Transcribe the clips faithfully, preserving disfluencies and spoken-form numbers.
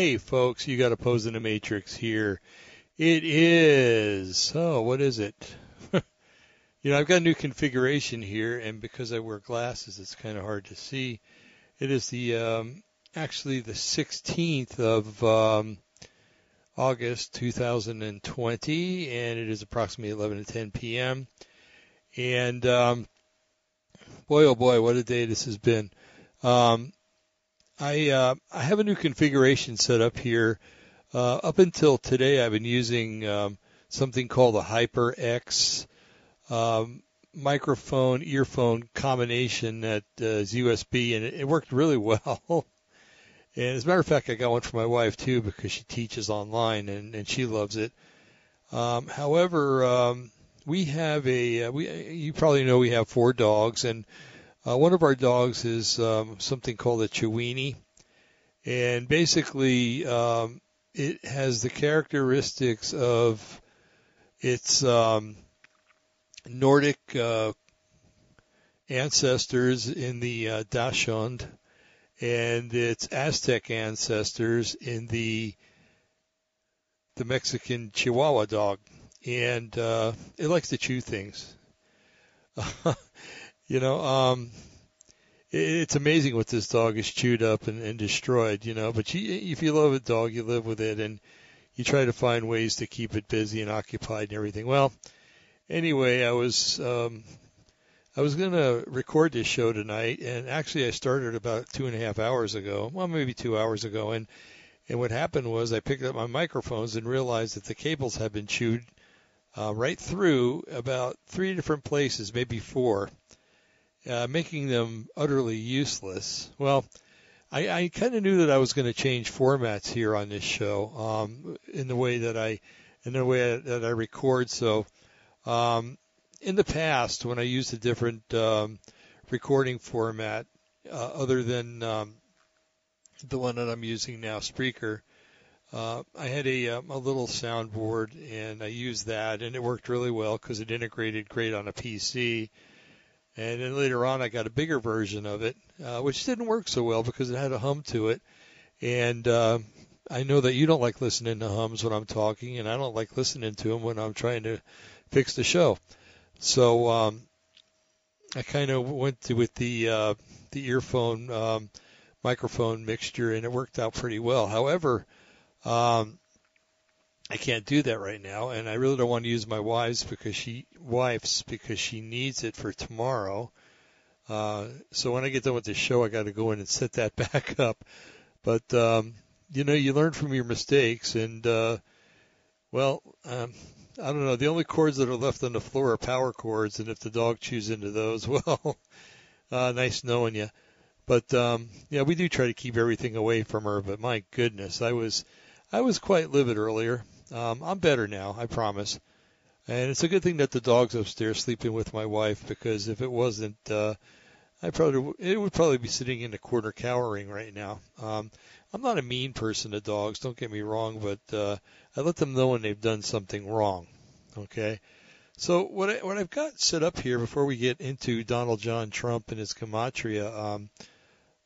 Hey, folks, you got opposing the matrix here. It is, oh, what is it? You know, I've got a new configuration here, and because I wear glasses, it's kind of hard to see. It is the, um, actually the sixteenth of um, August, two thousand twenty, and it is approximately eleven to ten p.m. And um, boy, oh boy, what a day this has been. Um, I uh, I have a new configuration set up here. Uh, up until today, I've been using um, something called a HyperX um, microphone earphone combination that uh, is U S B, and it, it worked really well. And as a matter of fact, I got one for my wife too because she teaches online and, and she loves it. Um, however, um, we have a uh, we you probably know we have four dogs, and uh, one of our dogs is um, something called a Chiweenie, and basically. Um, It has the characteristics of its um, Nordic uh, ancestors in the uh, Dachshund and its Aztec ancestors in the the Mexican Chihuahua dog. And uh, it likes to chew things. you know, um, It's amazing what this dog is chewed up and, and destroyed, you know. But you, if you love a dog, you live with it, and you try to find ways to keep it busy and occupied and everything. Well, anyway, I was um, I was going to record this show tonight, and actually I started about two and a half hours ago, well, maybe two hours ago. And, and what happened was I picked up my microphones and realized that the cables had been chewed uh, right through about three different places, maybe four. Uh, making them utterly useless. Well, I, I kind of knew that I was going to change formats here on this show um, in the way that I, in the way that I record. So, um, in the past, when I used a different um, recording format uh, other than um, the one that I'm using now, Spreaker, uh, I had a, a little soundboard and I used that, and it worked really well because it integrated great on a P C. And then later on, I got a bigger version of it, uh, which didn't work so well because it had a hum to it. And uh, I know that you don't like listening to hums when I'm talking, and I don't like listening to them when I'm trying to fix the show. So um, I kind of went to, with the uh, the earphone um, microphone mixture, and it worked out pretty well. However, um, I can't do that right now, and I really don't want to use my wives because she wife's because she needs it for tomorrow. Uh, so when I get done with the show, I got to go in and set that back up. But um, you know, you learn from your mistakes, and uh, well, um, I don't know. The only cords that are left on the floor are power cords, and if the dog chews into those, well, uh, nice knowing you. But um, yeah, we do try to keep everything away from her. But my goodness, I was I was quite livid earlier. Um, I'm better now, I promise. And it's a good thing that the dog's upstairs sleeping with my wife, because if it wasn't, uh, I probably it would probably be sitting in the corner cowering right now. Um, I'm not a mean person to dogs, don't get me wrong, but uh, I let them know when they've done something wrong. Okay. So what I, what I've got set up here before we get into Donald John Trump and his gematria um,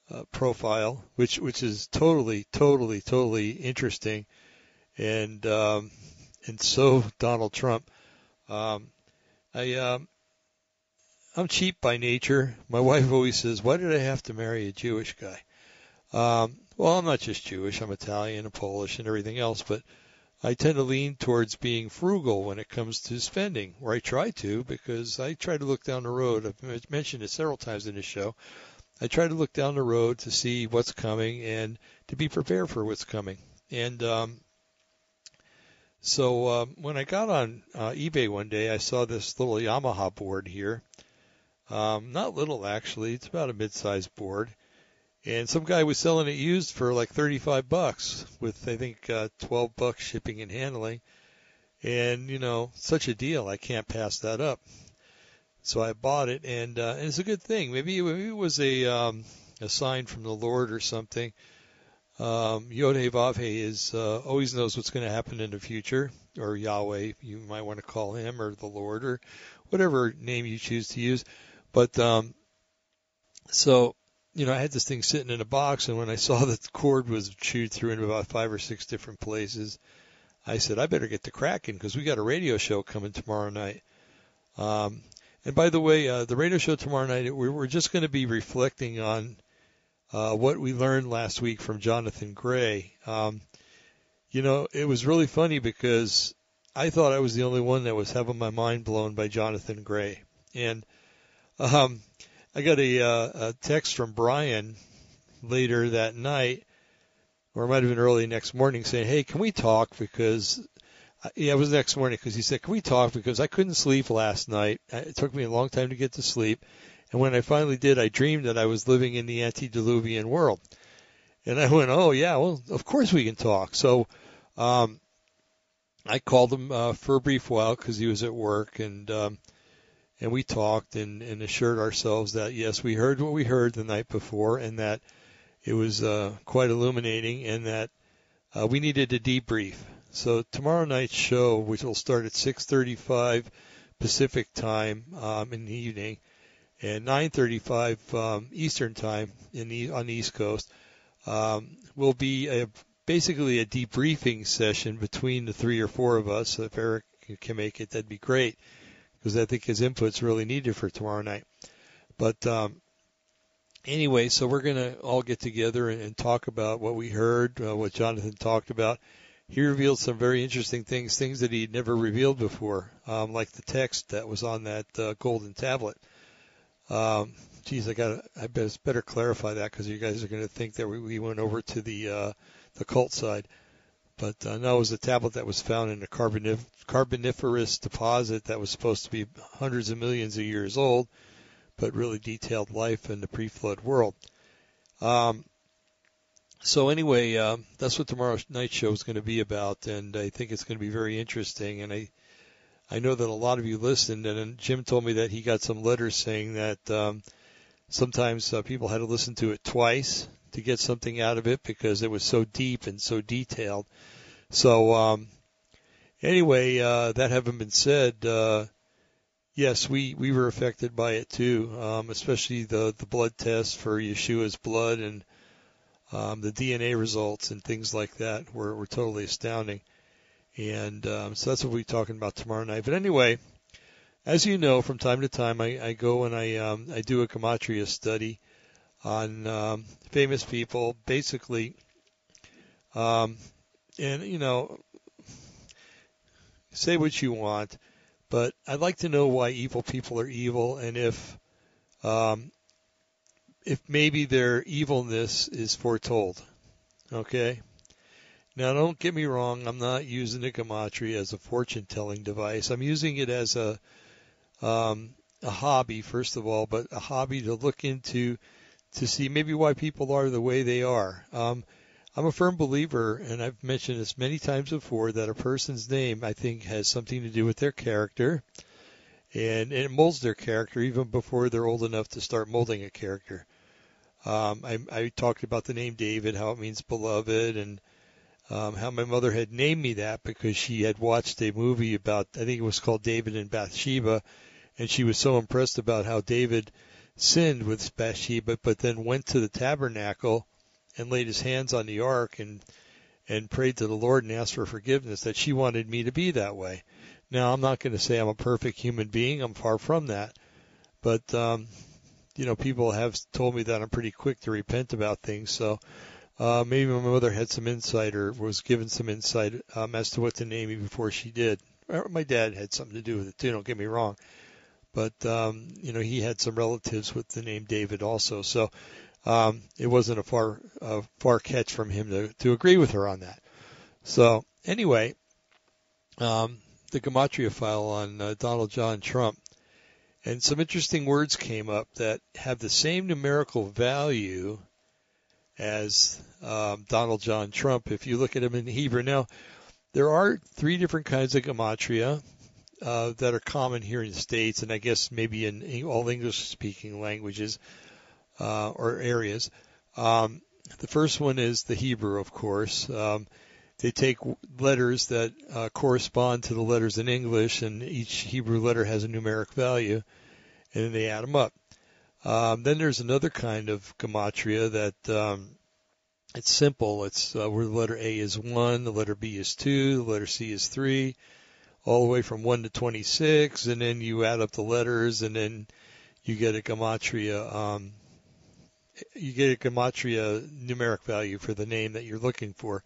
uh, profile, which which is totally, totally, totally interesting. And um, and so Donald Trump, um, I um, I'm cheap by nature. My wife always says, "Why did I have to marry a Jewish guy?" Um, well, I'm not just Jewish. I'm Italian and Polish and everything else, but I tend to lean towards being frugal when it comes to spending, or I try to, because I try to look down the road. I've mentioned it several times in this show. I try to look down the road to see what's coming and to be prepared for what's coming. And um, So um, when I got on uh, eBay one day, I saw this little Yamaha board here. Um, not little, actually. It's about a mid-sized board. And some guy was selling it used for like thirty-five bucks with, I think, uh, twelve bucks shipping and handling. And, you know, such a deal. I can't pass that up. So I bought it, and, uh, and it's a good thing. Maybe, maybe it was a, um, a sign from the Lord or something. Um, Yod-Heh-Vav-Heh is, uh, always knows what's going to happen in the future, or Yahweh, you might want to call him, or the Lord, or whatever name you choose to use. But, um, so you know, I had this thing sitting in a box, and when I saw that the cord was chewed through in about five or six different places, I said, I better get to cracking because we got a radio show coming tomorrow night. Um, and by the way, uh, the radio show tomorrow night, we, we're just going to be reflecting on uh, what we learned last week from Jonathan Gray. Um, you know, it was really funny because I thought I was the only one that was having my mind blown by Jonathan Gray. And um, I got a, uh, a text from Brian later that night, or it might have been early next morning, saying, hey, can we talk? Because, yeah, it was next morning, because he said, can we talk? Because I couldn't sleep last night. It took me a long time to get to sleep. And when I finally did, I dreamed that I was living in the antediluvian world. And I went, oh, yeah, well, of course we can talk. So um, I called him uh, for a brief while because he was at work, and um, and we talked and, and assured ourselves that, yes, we heard what we heard the night before, and that it was uh, quite illuminating, and that uh, we needed a debrief. So tomorrow night's show, which will start at six thirty-five Pacific time um, in the evening and nine thirty-five um, Eastern time in the, on the East Coast, um, will be a, basically a debriefing session between the three or four of us. So if Eric can make it, that'd be great, because I think his input's really needed for tomorrow night. But um, anyway, so we're going to all get together and, and talk about what we heard, uh, what Jonathan talked about. He revealed some very interesting things, things that he'd never revealed before, um, like the text that was on that uh, golden tablet. Um, geez, I got I better clarify that, because you guys are going to think that we, we went over to the uh, the cult side. But uh, no, it was a tablet that was found in a carbonif- carboniferous deposit that was supposed to be hundreds of millions of years old, but really detailed life in the pre-flood world. Um, so anyway, um, that's what tomorrow night's show is going to be about, and I think it's going to be very interesting. And I I know that a lot of you listened, and Jim told me that he got some letters saying that um, sometimes uh, people had to listen to it twice to get something out of it because it was so deep and so detailed. So um, anyway, uh, that having been said, uh, yes, we, we were affected by it too, um, especially the, the blood test for Yeshua's blood, and um, the D N A results and things like that were, were totally astounding. And um, so that's what we're talking about tomorrow night. But anyway, as you know, from time to time, I, I go and I um, I do a gematria study on um, famous people, basically. Um, and, you know, say what you want, but I'd like to know why evil people are evil, and if um, if maybe their evilness is foretold. Okay? Now, don't get me wrong. I'm not using the gematria as a fortune-telling device. I'm using it as a um, a hobby, first of all, but a hobby to look into to see maybe why people are the way they are. Um, I'm a firm believer, and I've mentioned this many times before, that a person's name, I think, has something to do with their character, and it molds their character even before they're old enough to start molding a character. Um, I, I talked about the name David, how it means beloved, and um, how my mother had named me that because she had watched a movie about, I think it was called David and Bathsheba, and she was so impressed about how David sinned with Bathsheba, but then went to the tabernacle and laid his hands on the ark and and prayed to the Lord and asked for forgiveness, that she wanted me to be that way. Now, I'm not going to say I'm a perfect human being. I'm far from that. But, um, you know, people have told me that I'm pretty quick to repent about things. So uh, maybe my mother had some insight, or was given some insight um, as to what to name me before she did. My dad had something to do with it too, don't get me wrong. But, um, you know, he had some relatives with the name David also. So um, it wasn't a far a far catch from him to, to agree with her on that. So anyway, um, the gematria file on uh, Donald John Trump. And some interesting words came up that have the same numerical value as um, Donald John Trump if you look at him in Hebrew. Now, there are three different kinds of gematria Uh, that are common here in the States, and I guess maybe in all English-speaking languages uh, or areas. Um, the first one is the Hebrew, of course. Um, they take letters that uh, correspond to the letters in English, and each Hebrew letter has a numeric value, and then they add them up. Um, then there's another kind of gematria that um, it's simple. It's uh, where the letter A is one, the letter B is two, the letter C is three, all the way from one to twenty-six, and then you add up the letters, and then you get a gematria. Um, you get a gematria numeric value for the name that you're looking for.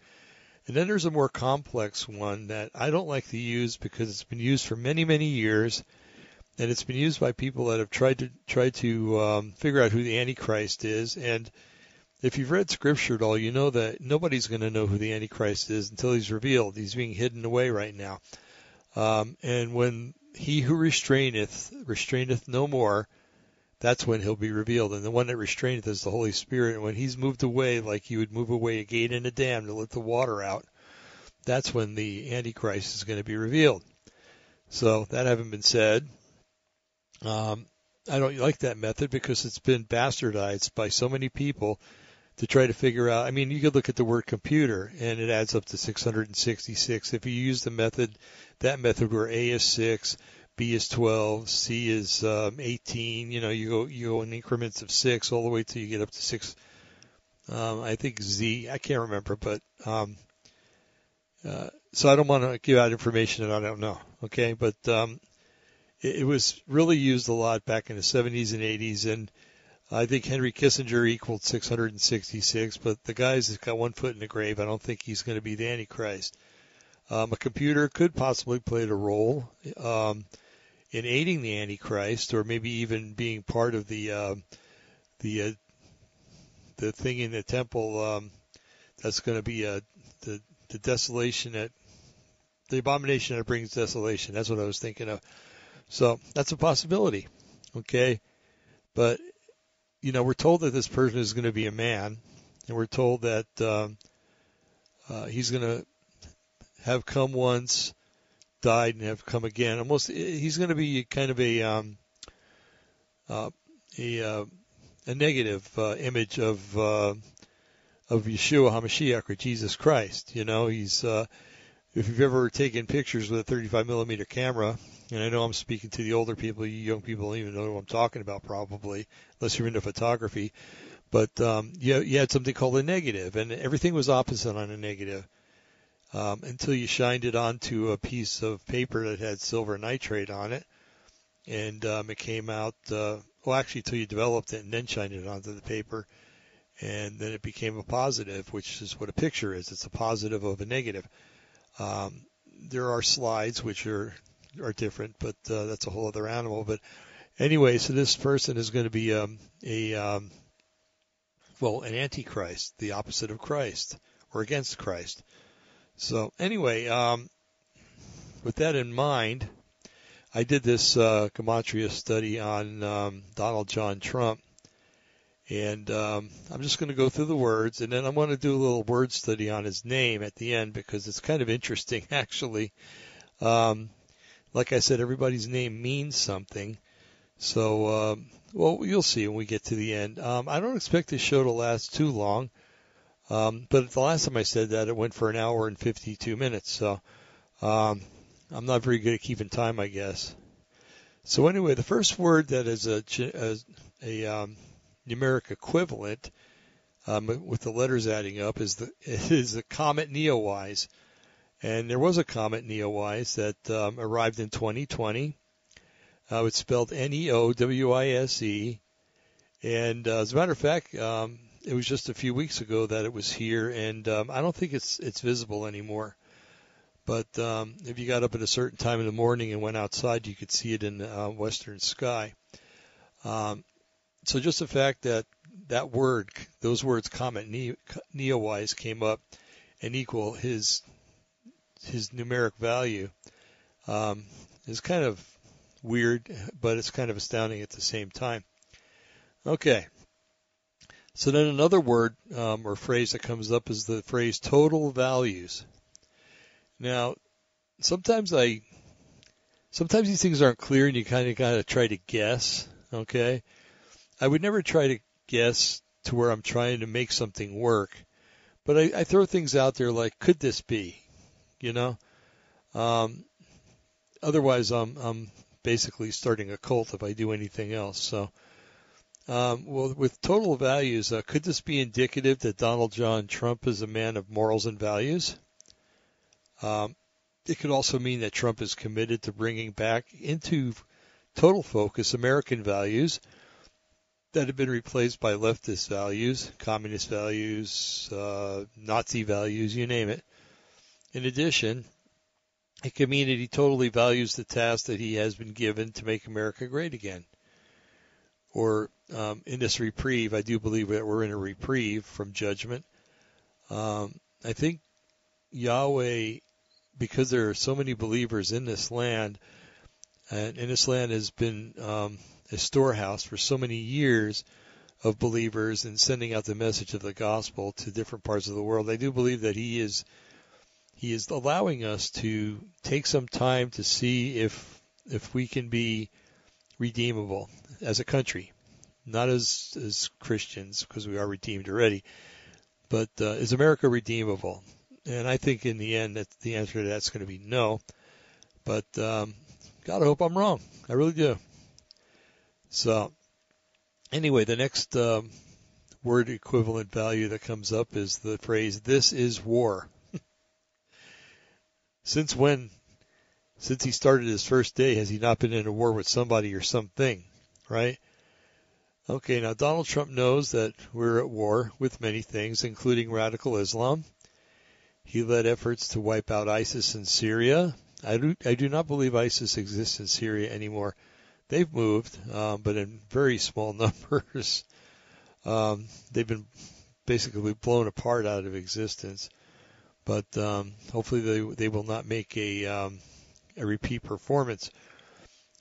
And then there's a more complex one that I don't like to use because it's been used for many, many years, and it's been used by people that have tried to try to um, figure out who the Antichrist is. And if you've read Scripture at all, you know that nobody's going to know who the Antichrist is until he's revealed. He's being hidden away right now. Um, and when he who restraineth, restraineth no more, that's when he'll be revealed. And the one that restraineth is the Holy Spirit. And when he's moved away, like you would move away a gate and a dam to let the water out, that's when the Antichrist is going to be revealed. So that having been said, um, I don't like that method because it's been bastardized by so many people to try to figure out. I mean, you could look at the word computer, and it adds up to six hundred sixty-six. If you use the method, that method where A is six, B is twelve, C is um, eighteen. You know, you go you go in increments of six all the way till you get up to six. Um, I think Z. I can't remember, but um, uh, so I don't want to give out information that I don't know. Okay, but um, it, it was really used a lot back in the seventies and eighties, and I think Henry Kissinger equaled six hundred sixty-six. But the guy's got one foot in the grave. I don't think he's going to be the Antichrist. Um, a computer could possibly play a role. Um, in aiding the Antichrist, or maybe even being part of the uh, the uh, the thing in the temple um, that's going to be uh, the the desolation that the abomination that brings desolation. That's what I was thinking of. So that's a possibility, okay? But you know, we're told that this person is going to be a man, and we're told that um, uh, he's going to have come once, died, and have come again. Almost, he's going to be kind of a um, uh, a, uh, a negative uh, image of uh, of Yeshua HaMashiach, or Jesus Christ. You know, he's uh, if you've ever taken pictures with a thirty-five millimeter camera, and I know I'm speaking to the older people. You young people don't even know what I'm talking about, probably, unless you're into photography. But um, you, you had something called a negative, and everything was opposite on a negative. Um, until you shined it onto a piece of paper that had silver nitrate on it, and um, it came out, uh, well, actually, until you developed it and then shined it onto the paper, and then it became a positive, which is what a picture is. It's a positive of a negative. Um, there are slides which are are different, but uh, that's a whole other animal. But anyway, so this person is going to be um, a, um, well, an antichrist, the opposite of Christ, or against Christ. So anyway, um, with that in mind, I did this uh, gematria study on um, Donald John Trump, and um, I'm just going to go through the words, and then I'm going to do a little word study on his name at the end because it's kind of interesting, actually. Um, like I said, everybody's name means something, so um, well, you'll see when we get to the end. Um, I don't expect this show to last too long. Um, but the last time I said that, it went for an hour and fifty-two minutes. So um, I'm not very good at keeping time, I guess. So anyway, the first word that is a, a, a um, numeric equivalent um, with the letters adding up is the is the Comet Neowise. And there was a Comet Neowise that um, arrived in twenty twenty. Uh, it's spelled N E O W I S E. And uh, as a matter of fact, um, it was just a few weeks ago that it was here, and um, I don't think it's it's visible anymore. But um, if you got up at a certain time in the morning and went outside, you could see it in the uh, western sky. Um, so just the fact that that word, those words, Comet Neowise, came up and equal his his numeric value um, is kind of weird, but it's kind of astounding at the same time. Okay. So then another word um, or phrase that comes up is the phrase total values. Now, sometimes I, sometimes these things aren't clear and you kind of got to try to guess, okay? I would never try to guess to where I'm trying to make something work, but I, I throw things out there like, could this be, you know? Um, otherwise, I'm, I'm basically starting a cult if I do anything else, so... Um, well, with total values, uh, could this be indicative that Donald John Trump is a man of morals and values? Um, it could also mean that Trump is committed to bringing back into total focus American values that have been replaced by leftist values, communist values, uh, Nazi values, you name it. In addition, it could mean that he totally values the task that he has been given to make America great again. Or um, in this reprieve, I do believe that we're in a reprieve from judgment. Um, I think Yahweh, because there are so many believers in this land, and, and this land has been um, a storehouse for so many years of believers and sending out the message of the gospel to different parts of the world. I do believe that he is he is allowing us to take some time to see if if we can be redeemable as a country, not as as Christians, because we are redeemed already, but uh, is America redeemable? And I think in the end that the answer to that's going to be no, but um, God, I hope I'm wrong. I really do. So anyway, the next um, word equivalent value that comes up is the phrase, "This is war." Since when? Since he started his first day, has he not been in a war with somebody or something, right? Okay, now Donald Trump knows that we're at war with many things, including radical Islam. He led efforts to wipe out ISIS in Syria. I do, I do not believe ISIS exists in Syria anymore. They've moved, um, but in very small numbers. um, they've been basically blown apart out of existence. But um, hopefully they, they will not make a... Um, a repeat performance.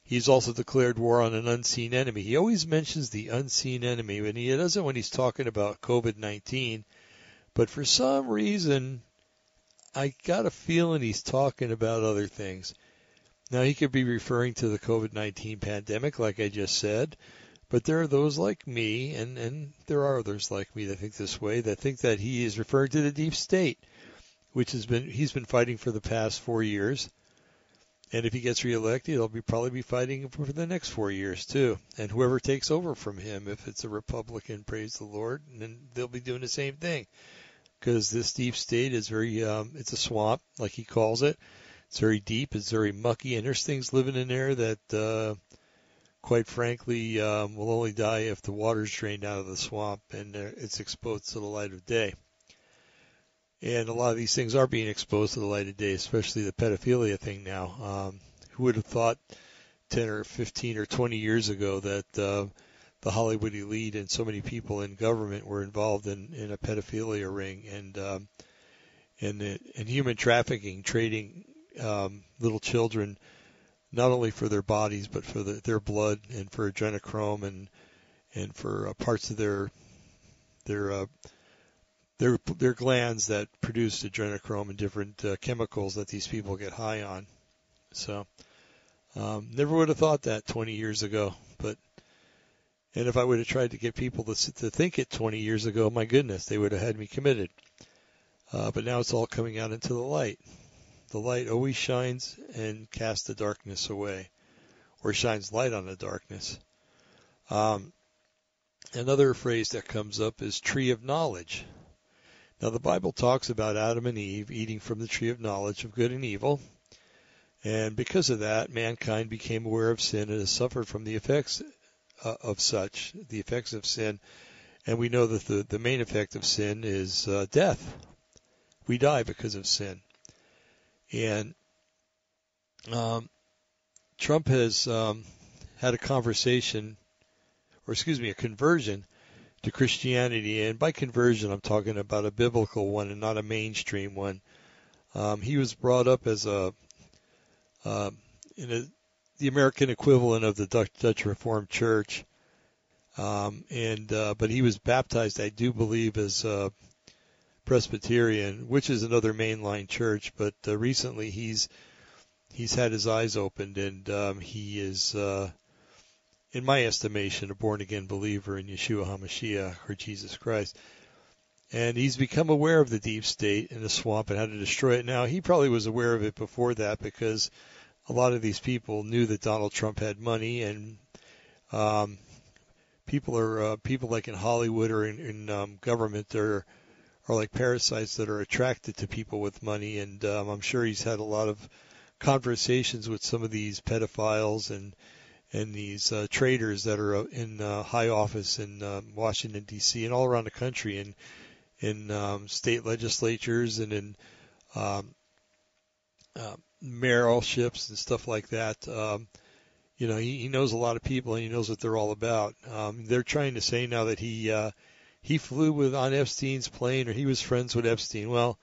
He's also declared war on an unseen enemy. He always mentions the unseen enemy, and he doesn't when he's talking about COVID nineteen. But for some reason, I got a feeling he's talking about other things. Now, he could be referring to the COVID nineteen pandemic, like I just said, but there are those like me, and, and there are others like me that think this way, that think that he is referring to the deep state, which has been he's been fighting for the past four years. And if he gets reelected, he'll be probably be fighting for the next four years, too. And whoever takes over from him, if it's a Republican, praise the Lord, and then they'll be doing the same thing. Because this deep state is very, um, it's a swamp, like he calls it. It's very deep. It's very mucky. And there's things living in there that, uh, quite frankly, um, will only die if the water's drained out of the swamp and it's exposed to the light of day. And a lot of these things are being exposed to the light of day, especially the pedophilia thing now. Um, who would have thought ten or fifteen or twenty years ago that uh, the Hollywood elite and so many people in government were involved in, in a pedophilia ring and um, and, the, and human trafficking, trading um, little children not only for their bodies but for the, their blood and for adrenochrome and and for uh, parts of their their uh, They're, they're glands that produce adrenochrome and different uh, chemicals that these people get high on. So um, never would have thought that twenty years ago. But and if I would have tried to get people to, to think it twenty years ago, my goodness, they would have had me committed. Uh, but now it's all coming out into the light. The light always shines and casts the darkness away, or shines light on the darkness. Um, another phrase that comes up is tree of knowledge. Now, the Bible talks about Adam and Eve eating from the tree of knowledge of good and evil. And because of that, mankind became aware of sin and has suffered from the effects uh, of such, the effects of sin. And we know that the, the main effect of sin is uh, death. We die because of sin. And um, Trump has um, had a conversation, or excuse me, a conversion to Christianity, and by conversion I'm talking about a biblical one and not a mainstream one. Um, he was brought up as a, uh, in a, the American equivalent of the Dutch, Dutch Reformed Church, um, and uh, but he was baptized, I do believe, as a Presbyterian, which is another mainline church. But uh, recently he's he's had his eyes opened, and um, he is. Uh, in my estimation, a born-again believer in Yeshua HaMashiach, or Jesus Christ. And he's become aware of the deep state and the swamp and how to destroy it. Now, he probably was aware of it before that because a lot of these people knew that Donald Trump had money and um, people are uh, people like in Hollywood or in, in um, government. They're are like parasites that are attracted to people with money. And um, I'm sure he's had a lot of conversations with some of these pedophiles and and these uh, traders that are in uh, high office in um, Washington, D C and all around the country, and in um, state legislatures and in um, uh, mayoralships and stuff like that. Um, you know, he, he knows a lot of people and he knows what they're all about. Um, they're trying to say now that he uh, he flew with on Epstein's plane, or he was friends with Epstein. Well,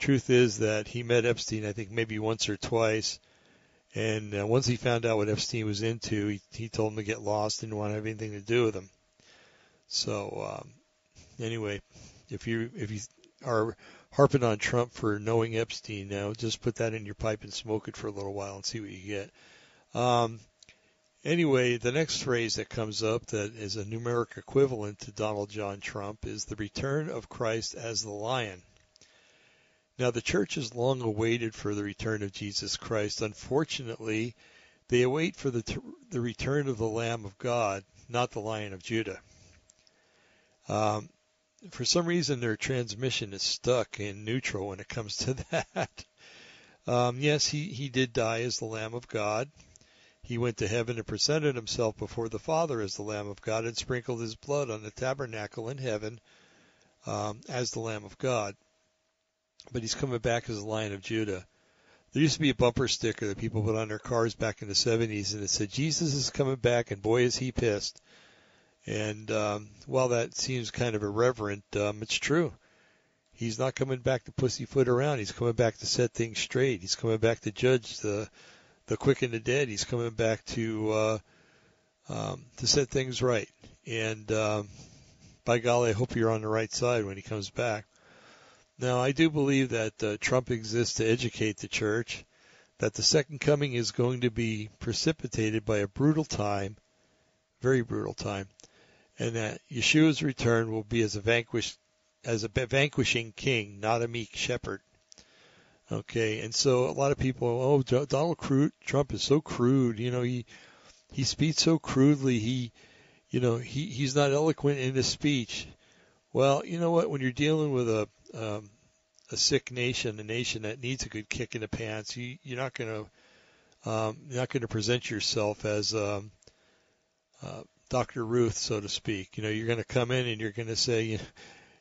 truth is that he met Epstein, I think, maybe once or twice. And uh, once he found out what Epstein was into, he, he told him to get lost, didn't want to have anything to do with him. So um, anyway, if you if you are harping on Trump for knowing Epstein now, just put that in your pipe and smoke it for a little while and see what you get. Um, anyway, the next phrase that comes up that is a numeric equivalent to Donald John Trump is the return of Christ as the lion. Now, the church has long awaited for the return of Jesus Christ. Unfortunately, they await for the t- the return of the Lamb of God, not the Lion of Judah. Um, for some reason, their transmission is stuck in neutral when it comes to that. um, yes, he, he did die as the Lamb of God. He went to heaven and presented himself before the Father as the Lamb of God and sprinkled his blood on the tabernacle in heaven um, as the Lamb of God. But he's coming back as the Lion of Judah. There used to be a bumper sticker that people put on their cars back in the seventies, and it said, Jesus is coming back, and boy, is he pissed. And um, while that seems kind of irreverent, um, it's true. He's not coming back to pussyfoot around. He's coming back to set things straight. He's coming back to judge the the quick and the dead. He's coming back to uh, um, to set things right. And um, by golly, I hope you're on the right side when he comes back. Now, I do believe that uh, Trump exists to educate the church, that the second coming is going to be precipitated by a brutal time, very brutal time, and that Yeshua's return will be as a vanquished, as a vanquishing king, not a meek shepherd. Okay, and so a lot of people, oh, Donald Trump is so crude. You know, he he speaks so crudely. He, you know, he, he's not eloquent in his speech. Well, you know what? When you're dealing with a Um, a sick nation, a nation that needs a good kick in the pants, You, you're not going to, um, you're not going to present yourself as um, uh, Doctor Ruth, so to speak. You know, you're going to come in and you're going to say,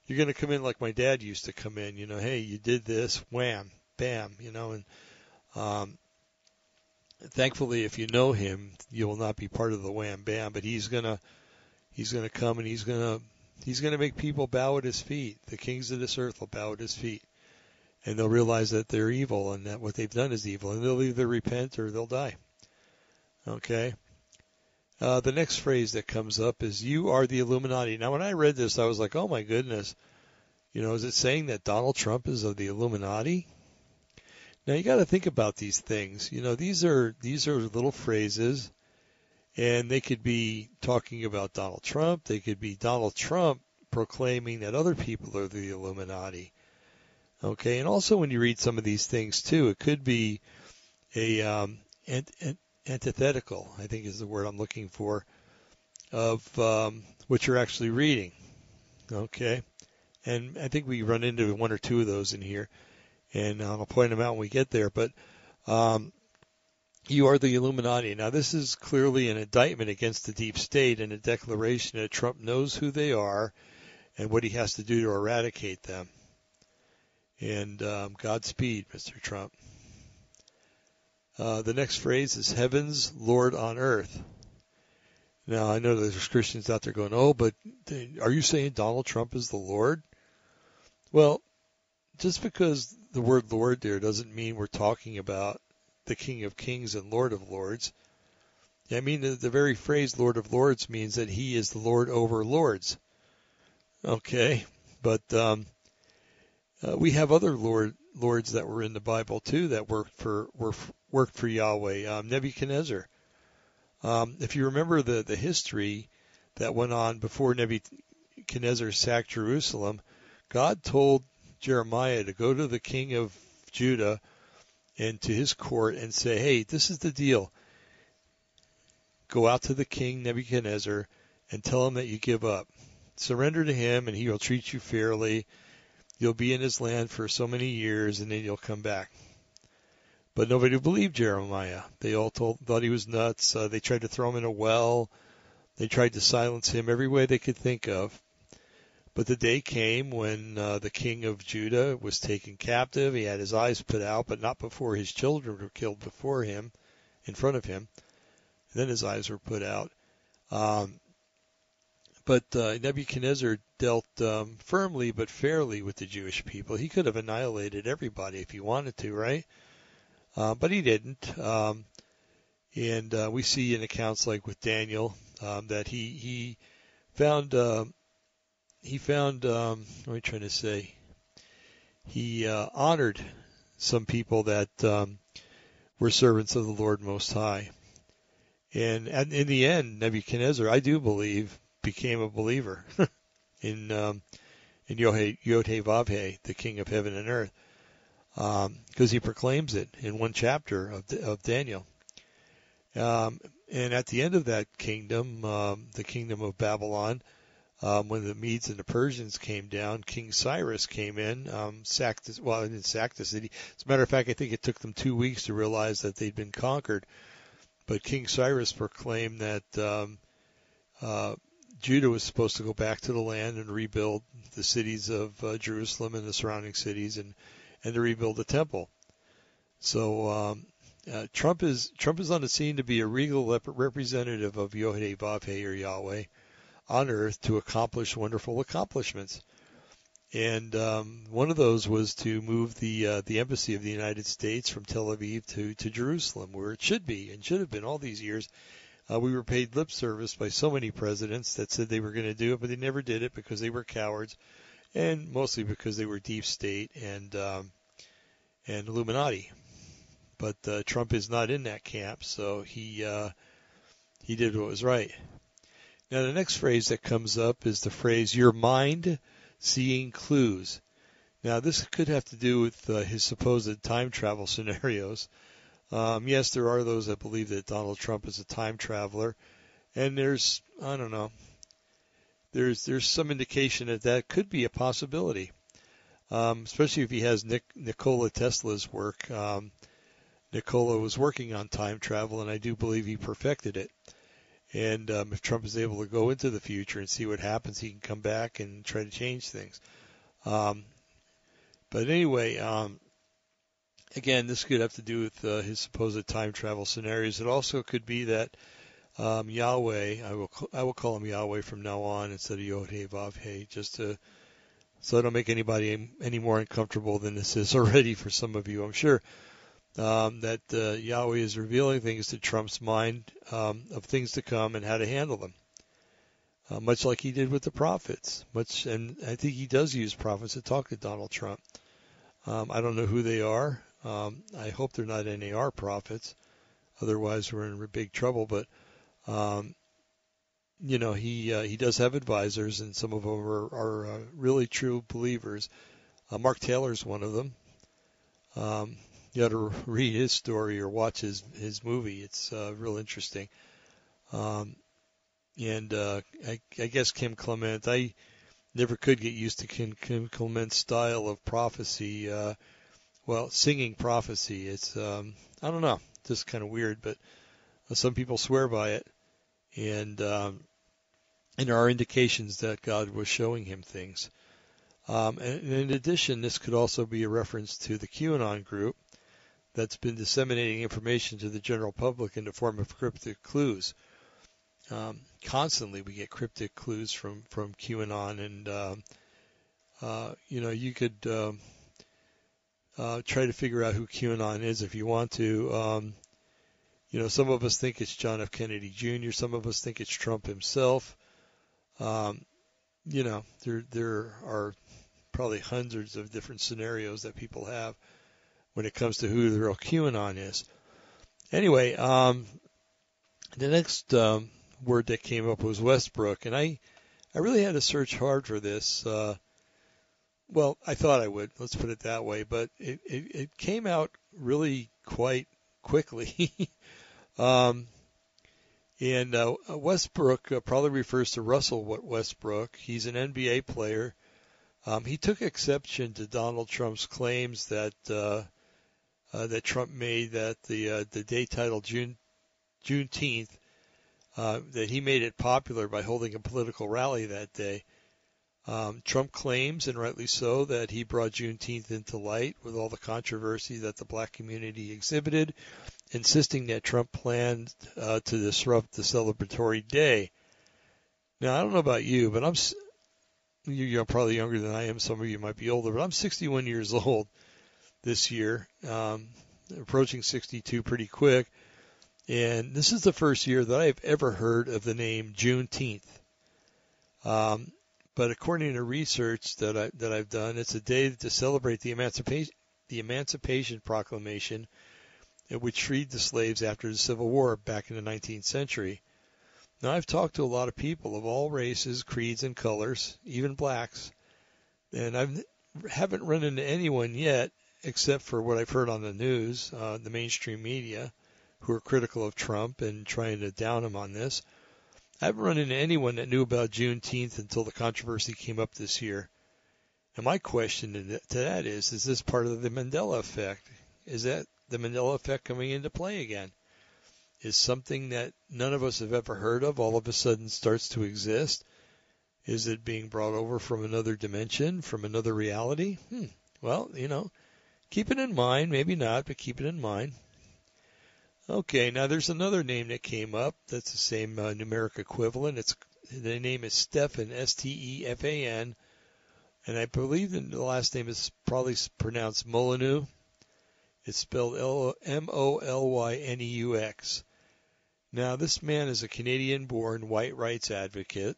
you're going to come in like my dad used to come in. You know, hey, you did this, wham, bam. You know, and um, thankfully, if you know him, you will not be part of the wham, bam. But he's gonna, he's gonna come and he's gonna. He's going to make people bow at his feet. The kings of this earth will bow at his feet. And they'll realize that they're evil and that what they've done is evil. And they'll either repent or they'll die. Okay? Uh, the next phrase that comes up is, you are the Illuminati. Now, when I read this, I was like, oh, my goodness. You know, is it saying that Donald Trump is of the Illuminati? Now, you got to think about these things. You know, these are these are little phrases. And they could be talking about Donald Trump. They could be Donald Trump proclaiming that other people are the Illuminati. Okay, and also when you read some of these things, too, it could be a um, ant- ant- antithetical, I think is the word I'm looking for, of um, what you're actually reading. Okay, and I think we run into one or two of those in here, and I'll point them out when we get there. But um you are the Illuminati. Now, this is clearly an indictment against the deep state and a declaration that Trump knows who they are and what he has to do to eradicate them. And um, Godspeed, Mister Trump. Uh, the next phrase is heaven's Lord on earth. Now, I know there's Christians out there going, oh, but are you saying Donald Trump is the Lord? Well, just because the word Lord there doesn't mean we're talking about the King of Kings and Lord of Lords. I mean, the, the very phrase Lord of Lords means that he is the Lord over lords. Okay, but um, uh, we have other Lord lords that were in the Bible too that worked for were worked for Yahweh. Um, Nebuchadnezzar. Um, if you remember the the history that went on before Nebuchadnezzar sacked Jerusalem, God told Jeremiah to go to the king of Judah and to his court and say, hey, this is the deal. Go out to the king Nebuchadnezzar and tell him that you give up. Surrender to him, and he will treat you fairly. You'll be in his land for so many years, and then you'll come back. But nobody believed Jeremiah. They all told, thought he was nuts. Uh, they tried to throw him in a well. They tried to silence him every way they could think of. But the day came when uh, the king of Judah was taken captive. He had his eyes put out, but not before his children were killed before him, in front of him. And then his eyes were put out. Um, but uh, Nebuchadnezzar dealt um, firmly but fairly with the Jewish people. He could have annihilated everybody if he wanted to, right? Uh, but he didn't. Um, and uh, we see in accounts like with Daniel um, that he he found... Uh, He found, um, what am I trying to say? He uh, honored some people that um, were servants of the Lord Most High. And, and in the end, Nebuchadnezzar, I do believe, became a believer in um, in Yod-Heh-Vav-Heh, the King of Heaven and Earth, because um, he proclaims it in one chapter of, of Daniel. Um, and at the end of that kingdom, um, the kingdom of Babylon, Um, when the Medes and the Persians came down, King Cyrus came in, um, sacked, well, he didn't sack the city. As a matter of fact, I think it took them two weeks to realize that they'd been conquered. But King Cyrus proclaimed that um, uh, Judah was supposed to go back to the land and rebuild the cities of uh, Jerusalem and the surrounding cities, and, and to rebuild the temple. So um, uh, Trump is Trump is on the scene to be a regal rep- representative of Yod-Heh-Vav-Heh, or Yahweh, on earth to accomplish wonderful accomplishments. And um, one of those was to move the uh, the embassy of the United States from Tel Aviv to, to Jerusalem, where it should be and should have been all these years. Uh, we were paid lip service by so many presidents that said they were going to do it, but they never did it because they were cowards, and mostly because they were deep state and, um, and Illuminati. But uh, Trump is not in that camp, so he uh, he did what was right. Now, the next phrase that comes up is the phrase, your mind seeing clues. Now, this could have to do with uh, his supposed time travel scenarios. Um, yes, there are those that believe that Donald Trump is a time traveler. And there's, I don't know, there's there's some indication that that could be a possibility, um, especially if he has Nick, Nikola Tesla's work. Um, Nikola was working on time travel, and I do believe he perfected it. And um, if Trump is able to go into the future and see what happens, he can come back and try to change things. Um, but anyway, um, again, this could have to do with uh, his supposed time travel scenarios. It also could be that um, Yahweh, I will I will call him Yahweh from now on instead of Yod-Heh-Vav-Heh, just to, so I don't make anybody any more uncomfortable than this is already for some of you, I'm sure. Um, that uh, Yahweh is revealing things to Trump's mind um, of things to come and how to handle them, uh, much like he did with the prophets. Much, and I think he does use prophets to talk to Donald Trump. Um, I don't know who they are. Um, I hope they're not N A R prophets. Otherwise, we're in big trouble. But, um, you know, he uh, he does have advisors, and some of them are, are uh, really true believers. Uh, Mark Taylor's one of them. Um You got to read his story or watch his, his movie. It's uh, real interesting. Um, and uh, I, I guess Kim Clement, I never could get used to Kim, Kim Clement's style of prophecy. Uh, well, singing prophecy. It's, um, I don't know, just kind of weird, but some people swear by it. And, um, and there are indications that God was showing him things. Um, and, and in addition, this could also be a reference to the QAnon group that's been disseminating information to the general public in the form of cryptic clues. Um, constantly we get cryptic clues from, from QAnon, and, um, uh, you know, you could uh, uh, try to figure out who QAnon is if you want to. Um, you know, some of us think it's John F. Kennedy Junior Some of us think it's Trump himself. Um, you know, there there are probably hundreds of different scenarios that people have when it comes to who the real QAnon is. Anyway, um, the next um, word that came up was Westbrook. And I, I really had to search hard for this. Uh, well, I thought I would. Let's put it that way. But it, it, it came out really quite quickly. um, And uh, Westbrook uh, probably refers to Russell Westbrook. He's an N B A player. Um, he took exception to Donald Trump's claims that uh, uh, that Trump made that the uh, the day titled June Juneteenth uh, that he made it popular by holding a political rally that day. Um, Trump claims, and rightly so, that he brought Juneteenth into light with all the controversy that the black community exhibited, insisting that Trump planned uh, to disrupt the celebratory day. Now, I don't know about you, but I'm you're probably younger than I am. Some of you might be older, but I'm sixty-one years old this year, um, approaching sixty-two pretty quick. And this is the first year that I've ever heard of the name Juneteenth. Um, But according to research that I that I've done, it's a day to celebrate the emancipation the Emancipation Proclamation, which freed the slaves after the Civil War back in the nineteenth century. Now, I've talked to a lot of people of all races, creeds, and colors, even blacks, and I haven't run into anyone yet, except for what I've heard on the news, uh, the mainstream media, who are critical of Trump and trying to down him on this. I haven't run into anyone that knew about Juneteenth until the controversy came up this year. And my question to that is, is this part of the Mandela effect? Is that the Mandela effect coming into play again? Is something that none of us have ever heard of all of a sudden starts to exist? Is it being brought over from another dimension, from another reality? Hmm. Well, you know, keep it in mind. Maybe not, but keep it in mind. Okay, now there's another name that came up that's the same uh, numeric equivalent. It's the name is Stefan, S T E F A N, and I believe the last name is probably pronounced Molyneux. It's spelled M O L Y N E U X. Now, this man is a Canadian-born white rights advocate.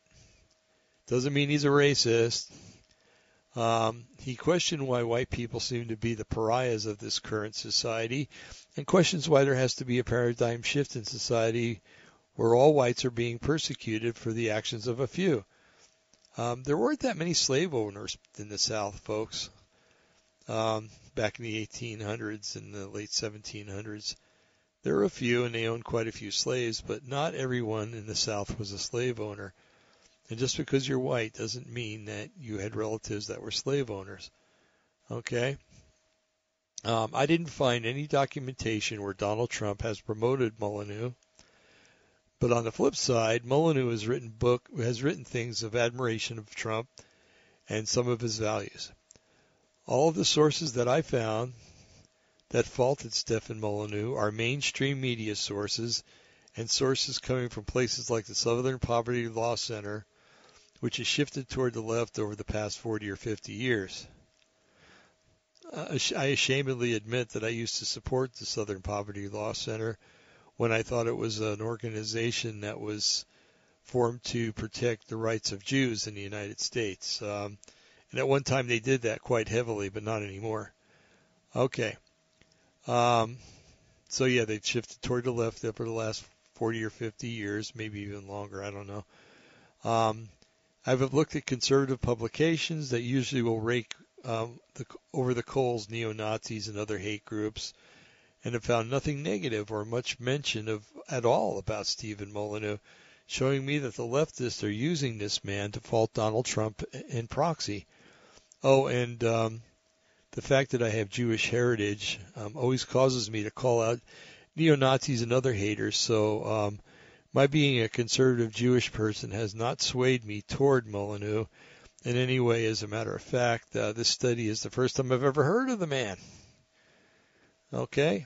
Doesn't mean he's a racist. Um, he questioned why white people seem to be the pariahs of this current society and questions why there has to be a paradigm shift in society where all whites are being persecuted for the actions of a few. Um, there weren't that many slave owners in the South, folks, um, back in the eighteen hundreds and the late seventeen hundreds. There were a few, and they owned quite a few slaves, but not everyone in the South was a slave owner. And just because you're white doesn't mean that you had relatives that were slave owners. Okay? Um, I didn't find any documentation where Donald Trump has promoted Molyneux. But on the flip side, Molyneux has written book has written things of admiration of Trump and some of his values. All of the sources that I found that faulted Stefan Molyneux are mainstream media sources and sources coming from places like the Southern Poverty Law Center, which has shifted toward the left over the past forty or fifty years. Uh, I ashamedly admit that I used to support the Southern Poverty Law Center when I thought it was an organization that was formed to protect the rights of Jews in the United States. Um, and at one time they did that quite heavily, but not anymore. Okay. Um, so, yeah, they've shifted toward the left over the last forty or fifty years, maybe even longer, I don't know. Um, I've looked at conservative publications that usually will rake um, the, over the coals neo-Nazis and other hate groups and have found nothing negative or much mention of at all about Stephen Molyneux, showing me that the leftists are using this man to fault Donald Trump in proxy. Oh, and um, the fact that I have Jewish heritage um, always causes me to call out neo-Nazis and other haters, so um, my being a conservative Jewish person has not swayed me toward Molyneux in any way. As a matter of fact, uh, this study is the first time I've ever heard of the man. Okay?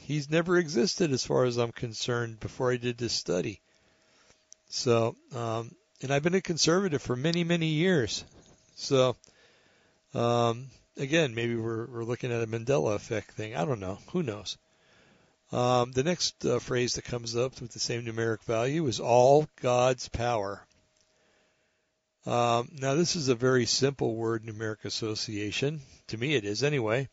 He's never existed as far as I'm concerned before I did this study. So, um, and I've been a conservative for many, many years. So, um, again, maybe we're, we're looking at a Mandela effect thing. I don't know. Who knows? Um, the next uh, phrase that comes up with the same numeric value is all God's power. Um, now, this is a very simple word numeric association. To me, it is anyway.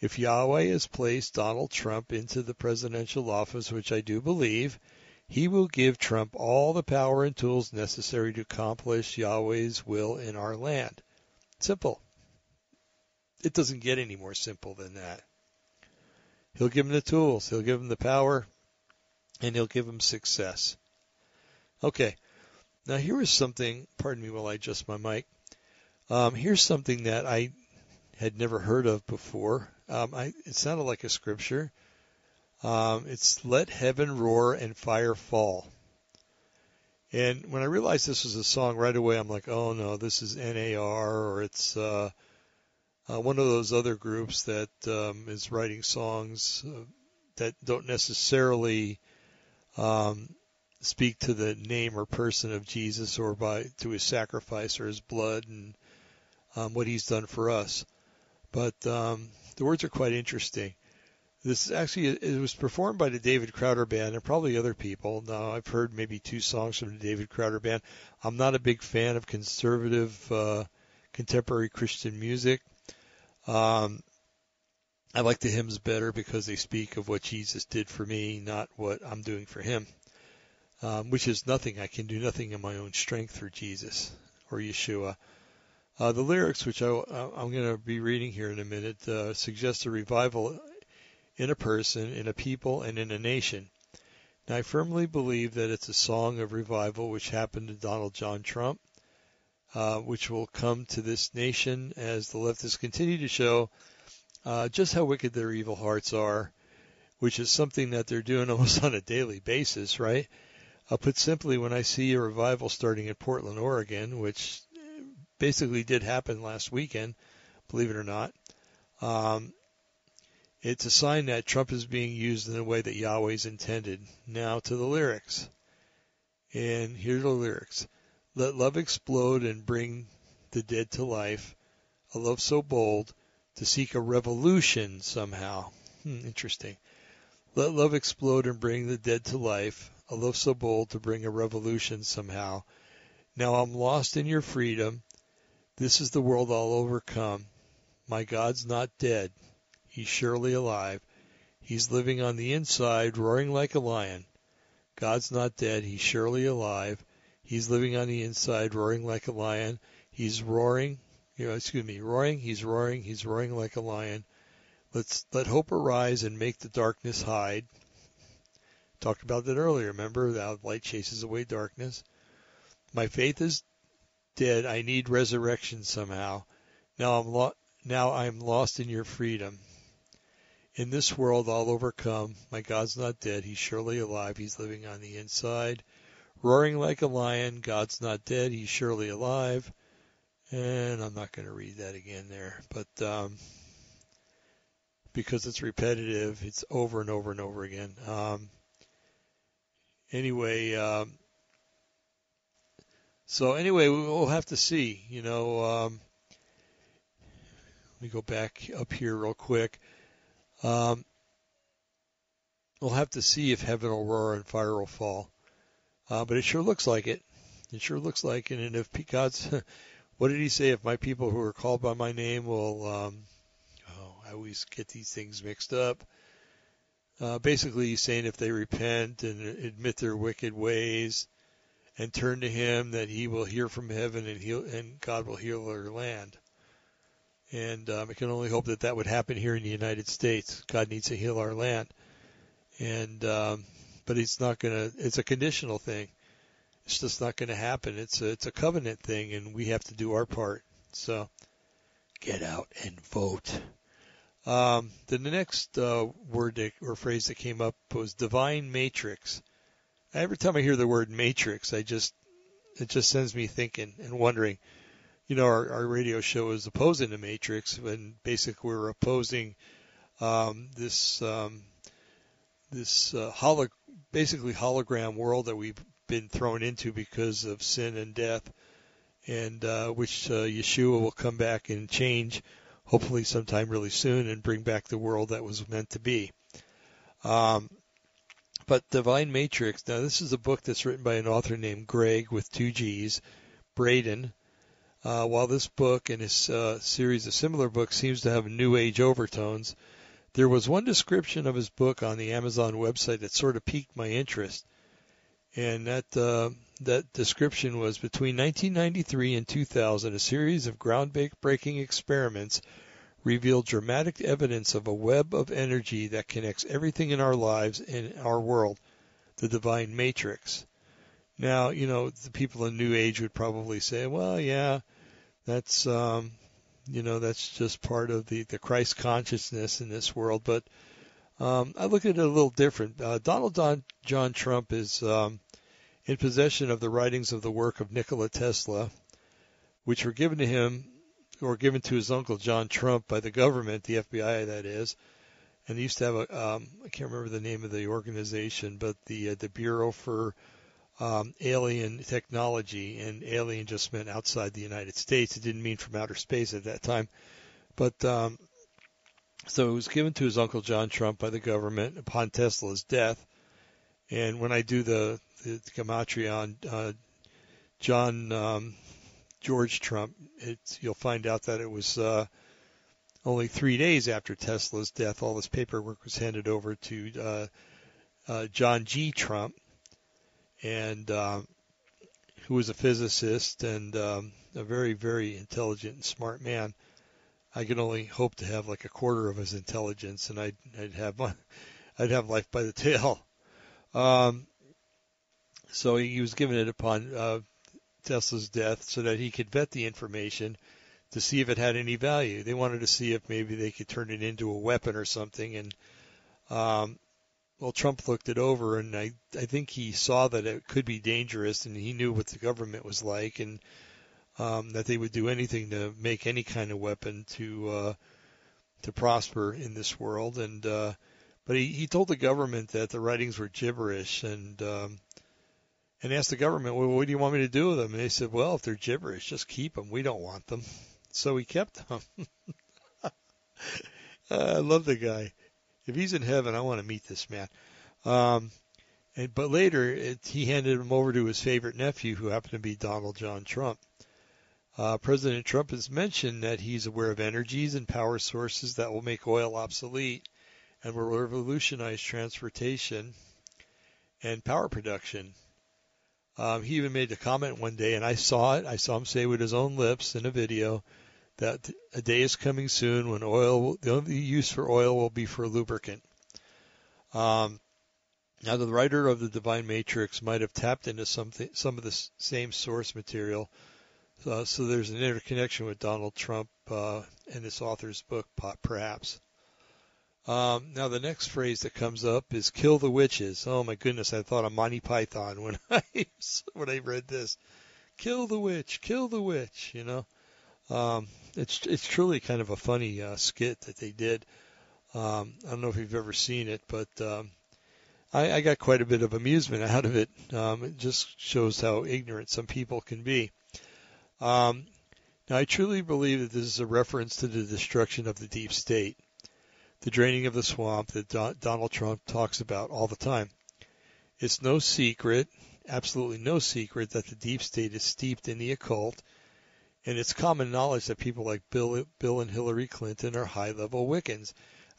If Yahweh has placed Donald Trump into the presidential office, which I do believe, he will give Trump all the power and tools necessary to accomplish Yahweh's will in our land. Simple. It doesn't get any more simple than that. He'll give him the tools. He'll give him the power. and he'll give him success. Okay, now here is something, pardon me while I adjust my mic. Um, here's something that I had never heard of before. Um, I, it sounded like a scripture. Um, it's let heaven roar and fire fall. And when I realized this was a song right away, I'm like, oh no, this is N A R or it's uh, uh, one of those other groups that um, is writing songs uh, that don't necessarily um, speak to the name or person of Jesus or by to his sacrifice or his blood and um, what he's done for us. But um, the words are quite interesting. This is actually, it was performed by the David Crowler Band and probably other people. Now, I've heard maybe two songs from the David Crowler Band. I'm not a big fan of conservative, uh, contemporary Christian music. Um, I like the hymns better because they speak of what Jesus did for me, not what I'm doing for him, um, which is nothing. I can do nothing in my own strength for Jesus or Yeshua. Uh, the lyrics, which I, I'm going to be reading here in a minute, uh, suggest a revival in a person, in a people, and in a nation. Now, I firmly believe that it's a song of revival which happened to Donald John Trump, uh, which will come to this nation as the leftists continue to show uh, just how wicked their evil hearts are, which is something that they're doing almost on a daily basis, right? Uh, put simply, when I see a revival starting in Portland, Oregon, which basically did happen last weekend, believe it or not, um, it's a sign that Trump is being used in a way that Yahweh's intended. Now to the lyrics. And here are the lyrics. Let love explode and bring the dead to life. A love so bold to seek a revolution somehow. Hmm, interesting. Let love explode and bring the dead to life. A love so bold to bring a revolution somehow. Now I'm lost in your freedom. This is the world I'll overcome. My God's not dead. He's surely alive. He's living on the inside, roaring like a lion. God's not dead. He's surely alive. He's living on the inside, roaring like a lion. He's roaring. You know, excuse me, roaring. He's roaring. He's roaring like a lion. Let's let hope arise and make the darkness hide. Talked about that earlier. Remember that light chases away darkness. My faith is dead. I need resurrection somehow. Now I'm lo- now I'm lost in your freedom. In this world, I'll overcome. My God's not dead. He's surely alive. He's living on the inside. Roaring like a lion. God's not dead. He's surely alive. And I'm not going to read that again there. But um, because it's repetitive, it's over and over and over again. Um, anyway, um, so anyway, we'll have to see. You know, um, let me go back up here real quick. Um, we'll have to see if heaven will roar and fire will fall. Uh, but it sure looks like it. It sure looks like it. And if God's, what did he say? If my people who are called by my name will, um, oh, I always get these things mixed up. Uh, basically, he's saying if they repent and admit their wicked ways and turn to him, that he will hear from heaven and heal, and God will heal their land. And um, I can only hope that that would happen here in the United States. God needs to heal our land, and um, but it's not gonna. It's a conditional thing. It's just not gonna happen. It's a, it's a covenant thing, and we have to do our part. So, get out and vote. Um, then the next uh, word that, or phrase that came up was Divine Matrix. Every time I hear the word matrix, I just it just sends me thinking and wondering. You know, our, our radio show is opposing the Matrix, and basically we're opposing um, this um, this uh, holo- basically hologram world that we've been thrown into because of sin and death, and uh, which uh, Yeshua will come back and change, hopefully sometime really soon, and bring back the world that was meant to be. Um, but Divine Matrix, now this is a book that's written by an author named Greg with two G's, Braden. Uh, while this book and his uh, series of similar books seems to have New Age overtones, there was one description of his book on the Amazon website that sort of piqued my interest. And that uh, that description was, between nineteen ninety-three and two thousand, a series of groundbreaking experiments revealed dramatic evidence of a web of energy that connects everything in our lives and our world. the Divine Matrix. Now, you know, the people in New Age would probably say, well, yeah, that's, um, you know, that's just part of the, the Christ consciousness in this world. But um, I look at it a little different. Uh, Donald Don, John Trump is um, in possession of the writings of the work of Nikola Tesla, which were given to him or given to his uncle, John Trump, by the government, the F B I, that is. And they used to have a, um, I can't remember the name of the organization, but the uh, the Bureau for um, Alien Technology, and alien just meant outside the United States. It didn't mean from outer space at that time. But um, so it was given to his uncle, John Trump, by the government upon Tesla's death. And when I do the, the gematria on uh, John um, George Trump, it's, you'll find out that it was... Uh, Only three days after Tesla's death, all this paperwork was handed over to uh, uh, John G. Trump, and uh, who was a physicist and um, a very, very intelligent and smart man. I could only hope to have like a quarter of his intelligence, and I'd, I'd have my, I'd have life by the tail. Um, so he was given it upon uh, Tesla's death so that he could vet the information to see if it had any value. They wanted to see if maybe they could turn it into a weapon or something. And, um, well, Trump looked it over, and I, I think he saw that it could be dangerous, and he knew what the government was like, and um, that they would do anything to make any kind of weapon to uh, to prosper in this world. And uh, but he, he told the government that the writings were gibberish, and um, and asked the government, well, what do you want me to do with them? And they said, well, if they're gibberish, just keep them. We don't want them. So he kept them. uh, I love the guy. If he's in heaven, I want to meet this man. Um, and, but later, it, he handed them over to his favorite nephew, who happened to be Donald John Trump. Uh, President Trump has mentioned that he's aware of energies and power sources that will make oil obsolete and will revolutionize transportation and power production. Um, he even made a comment one day, and I saw it. I saw him say with his own lips in a video that a day is coming soon when oil, the only use for oil will be for lubricant. Um, now, the writer of the Divine Matrix might have tapped into some, th- some of the same source material. So, so there's an interconnection with Donald Trump uh, and this author's book, perhaps. Um, now, the next phrase that comes up is kill the witches. Oh, my goodness. I thought of Monty Python when I when I read this. Kill the witch. Kill the witch. You know, um, it's it's truly kind of a funny uh, skit that they did. Um, I don't know if you've ever seen it, but um, I, I got quite a bit of amusement out of it. Um, it just shows how ignorant some people can be. Um, now, I truly believe that this is a reference to the destruction of the deep state, the draining of the swamp that Donald Trump talks about all the time. It's no secret, absolutely no secret, that the deep state is steeped in the occult, and it's common knowledge that people like Bill, Bill and Hillary Clinton are high-level Wiccans.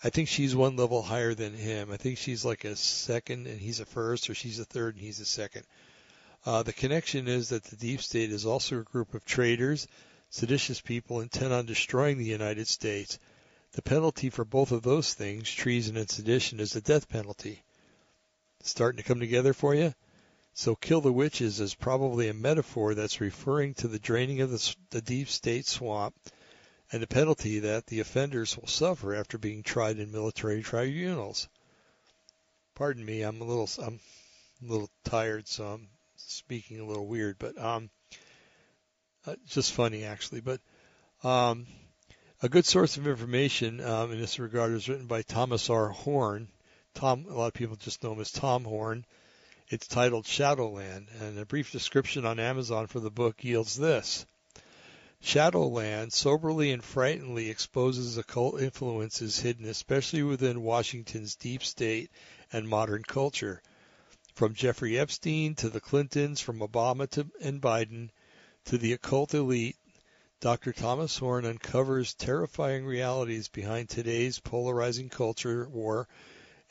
I think she's one level higher than him. I think she's like a second and he's a first, or she's a third and he's a second. Uh, the connection is that the deep state is also a group of traitors, seditious people intent on destroying the United States. The penalty for both of those things, treason and sedition, is the death penalty. It's starting to come together for you? So kill the witches is probably a metaphor that's referring to the draining of the, the deep state swamp and the penalty that the offenders will suffer after being tried in military tribunals. Pardon me, I'm a little I'm a little tired, so I'm speaking a little weird, but um, just funny actually. But um. A good source of information um, in this regard is written by Thomas R. Horn. Tom, a lot of people just know him as Tom Horn. It's titled Shadowland, and a brief description on Amazon for the book yields this. Shadowland soberly and frighteningly exposes occult influences hidden especially within Washington's deep state and modern culture. From Jeffrey Epstein to the Clintons, from Obama to and Biden to the occult elite, Doctor Thomas Horn uncovers terrifying realities behind today's polarizing culture war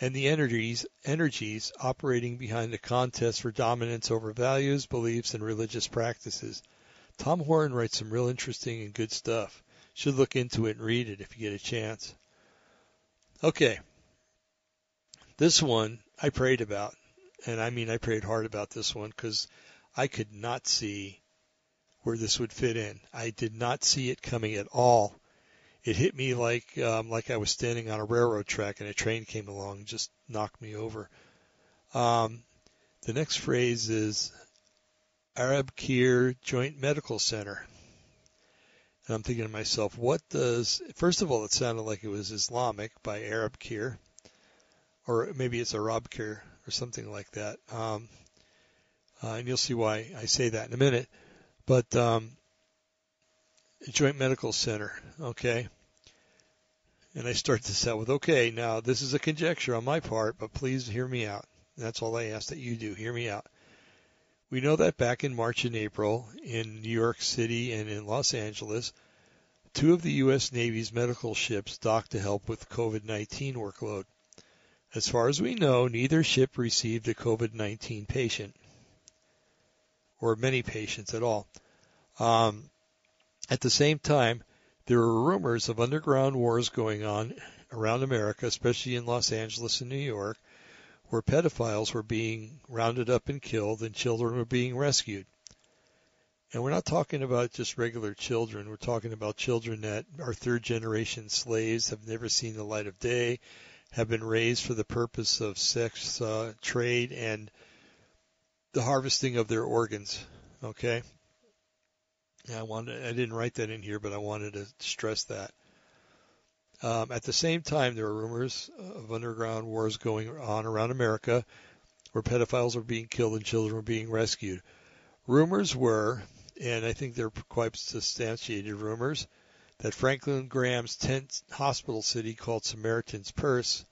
and the energies, energies operating behind the contest for dominance over values, beliefs, and religious practices. Tom Horn writes some real interesting and good stuff. Should look into it and read it if you get a chance. Okay. This one I prayed about, and I mean, I prayed hard about this one because I could not see where this would fit in. I did not see it coming at all. It hit me like um, like I was standing on a railroad track and a train came along and just knocked me over. Um, the next phrase is Arabkir Joint Medical Center. And I'm thinking to myself, what does, first of all, it sounded like it was Islamic by Arabkir, or maybe it's Arabkir or something like that. Um, uh, and you'll see why I say that in a minute. But um, Joint Medical Center, okay. And I start this out with, okay, now this is a conjecture on my part, but please hear me out. That's all I ask that you do. Hear me out. We know that back in March and April in New York City and in Los Angeles, two of the U S. Navy's medical ships docked to help with COVID nineteen workload. As far as we know, neither ship received a COVID nineteen patient or many patients at all. Um, at the same time, there were rumors of underground wars going on around America, especially in Los Angeles and New York, where pedophiles were being rounded up and killed and children were being rescued. And we're not talking about just regular children. We're talking about children that are third-generation slaves, have never seen the light of day, have been raised for the purpose of sex uh, trade and the harvesting of their organs, okay? I wanted, I didn't write that in here, but I wanted to stress that. Um, at the same time, there were rumors of underground wars going on around America where pedophiles were being killed and children were being rescued. Rumors were, and I think they're quite substantiated rumors, that Franklin Graham's tenth hospital city called Samaritan's Purse,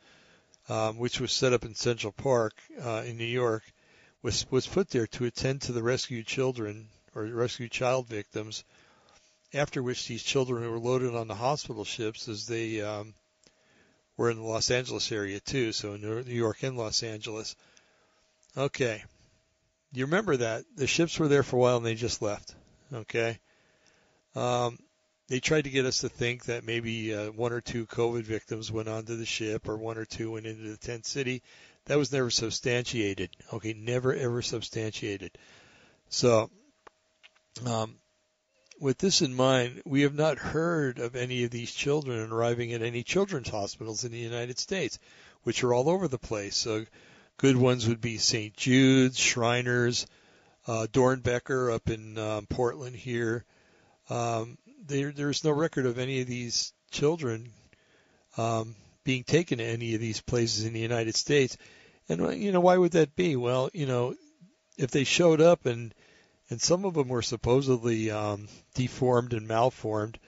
um, which was set up in Central Park uh, in New York, was was put there to attend to the rescued children or rescued child victims, after which these children were loaded on the hospital ships as they um, were in the Los Angeles area too, so in New York and Los Angeles. Okay, you remember that. The ships were there for a while and they just left, okay? Um, they tried to get us to think that maybe uh, one or two COVID victims went onto the ship or one or two went into the tent city. That was never substantiated, okay? Never, ever substantiated. So... Um, With this in mind, we have not heard of any of these children arriving at any children's hospitals in the United States, which are all over the place. So good ones would be Saint Jude's, Shriners, uh, Dornbecker up in um, Portland here. Um, there, there's no record of any of these children um, being taken to any of these places in the United States. And, you know, why would that be? Well, you know, if they showed up and... And some of them were supposedly um, deformed and malformed.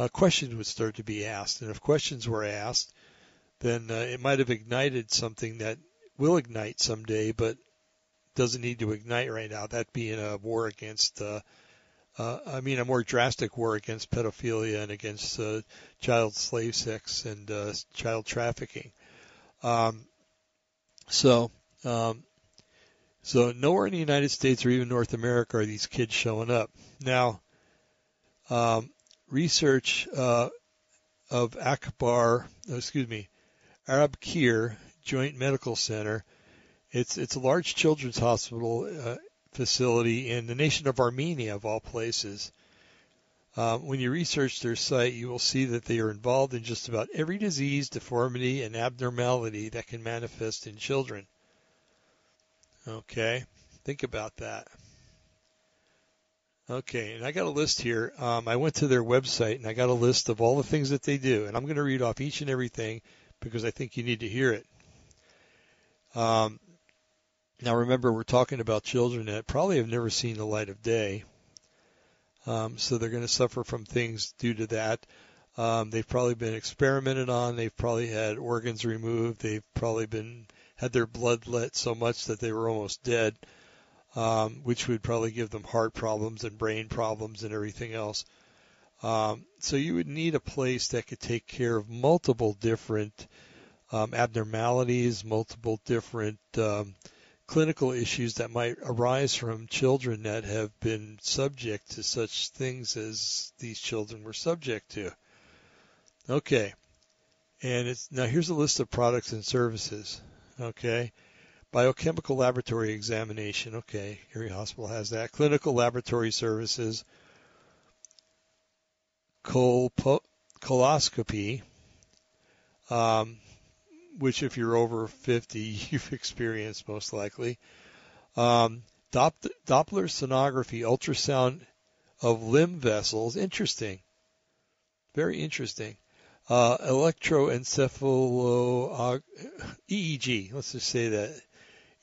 Uh, questions would start to be asked. And if questions were asked, then uh, it might have ignited something that will ignite someday, but doesn't need to ignite right now. That being a war against, uh, uh, I mean, a more drastic war against pedophilia and against uh, child slave sex and uh, child trafficking. Um, so... Um, So nowhere in the United States or even North America are these kids showing up. Now, um, research uh, of Akbar, excuse me, Arabkir Joint Medical Center. It's it's a large children's hospital uh, facility in the nation of Armenia, of all places. Um, when you research their site, you will see that they are involved in just about every disease, deformity, and abnormality that can manifest in children. Okay, think about that. Okay, and I got a list here. Um, I went to their website, and I got a list of all the things that they do. And I'm going to read off each and everything because I think you need to hear it. Um, now, remember, we're talking about children that probably have never seen the light of day. Um, so they're going to suffer from things due to that. Um, they've probably been experimented on. They've probably had organs removed. They've probably been... had their blood let so much that they were almost dead, um, which would probably give them heart problems and brain problems and everything else. Um, so you would need a place that could take care of multiple different um, abnormalities, multiple different um, clinical issues that might arise from children that have been subject to such things as these children were subject to. Okay. And it's now here's a list of products and services. Okay, Biochemical laboratory examination. Okay, Erie Hospital has that. Clinical laboratory services. Colpo- coloscopy, um, which if you're over fifty, you've experienced most likely. Um, Doppler sonography, ultrasound of limb vessels. Interesting. Very interesting. Uh, electroencephalo... E E G. Let's just say that.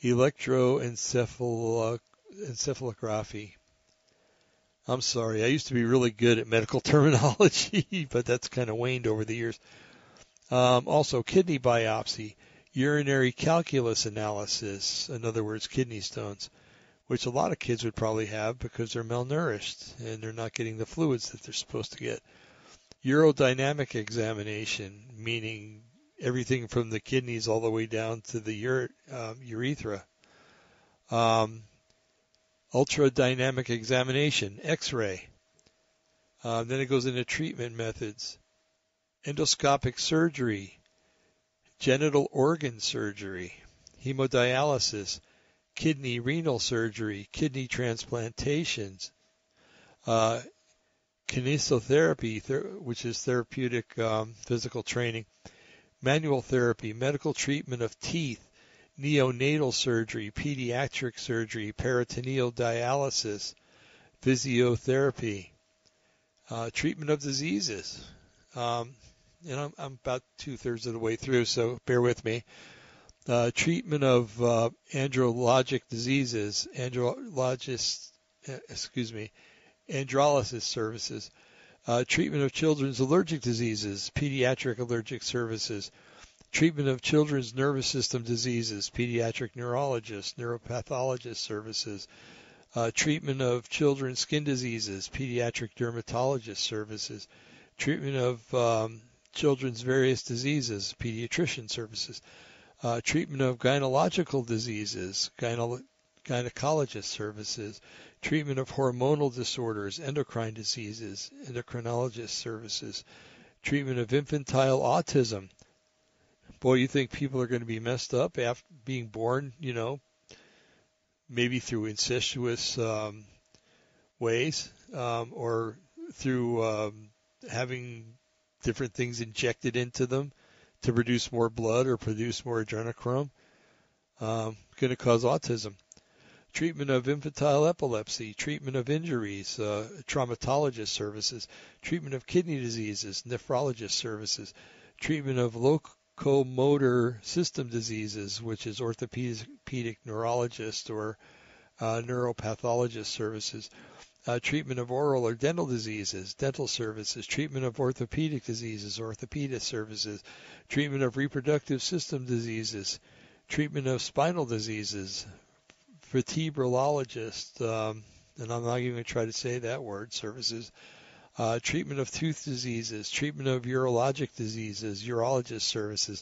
Electroencephalography. I'm sorry. I used to be really good at medical terminology, but that's kind of waned over the years. Um, also, kidney biopsy, urinary calculus analysis, in other words, kidney stones, which a lot of kids would probably have because they're malnourished and they're not getting the fluids that they're supposed to get. Urodynamic examination, meaning everything from the kidneys all the way down to the ure, um, urethra. Um, ultradynamic examination, X-ray. Uh, then it goes into treatment methods. Endoscopic surgery, genital organ surgery, hemodialysis, kidney renal surgery, kidney transplantations, uh, kinesiotherapy, ther- which is therapeutic um, physical training, manual therapy, medical treatment of teeth, neonatal surgery, pediatric surgery, peritoneal dialysis, physiotherapy, uh, treatment of diseases. Um, and I'm, I'm about two-thirds of the way through, so bear with me. Uh, treatment of uh, andrologic diseases, andrologist, excuse me, androlysis services, uh, treatment of children's allergic diseases, pediatric allergic services, treatment of children's nervous system diseases, pediatric neurologist, neuropathologist services, uh, treatment of children's skin diseases, pediatric dermatologist services, treatment of um, children's various diseases, pediatrician services, uh, treatment of gynecological diseases, gyne- gynecologist services, treatment of hormonal disorders, endocrine diseases, endocrinologist services, treatment of infantile autism. Boy, you think people are going to be messed up after being born, you know, maybe through incestuous um, ways um, or through... Um, having different things injected into them to produce more blood or produce more adrenochrome, um, going to cause autism. Treatment of infantile epilepsy, treatment of injuries, uh, traumatologist services, treatment of kidney diseases, nephrologist services, treatment of locomotor system diseases, which is orthopedic neurologist or uh, neuropathologist services, Uh, treatment of oral or dental diseases, dental services, treatment of orthopedic diseases, orthopedist services, treatment of reproductive system diseases, treatment of spinal diseases, vertebrologist, um, and I'm not even going to try to say that word, services, uh, treatment of tooth diseases, treatment of urologic diseases, urologist services,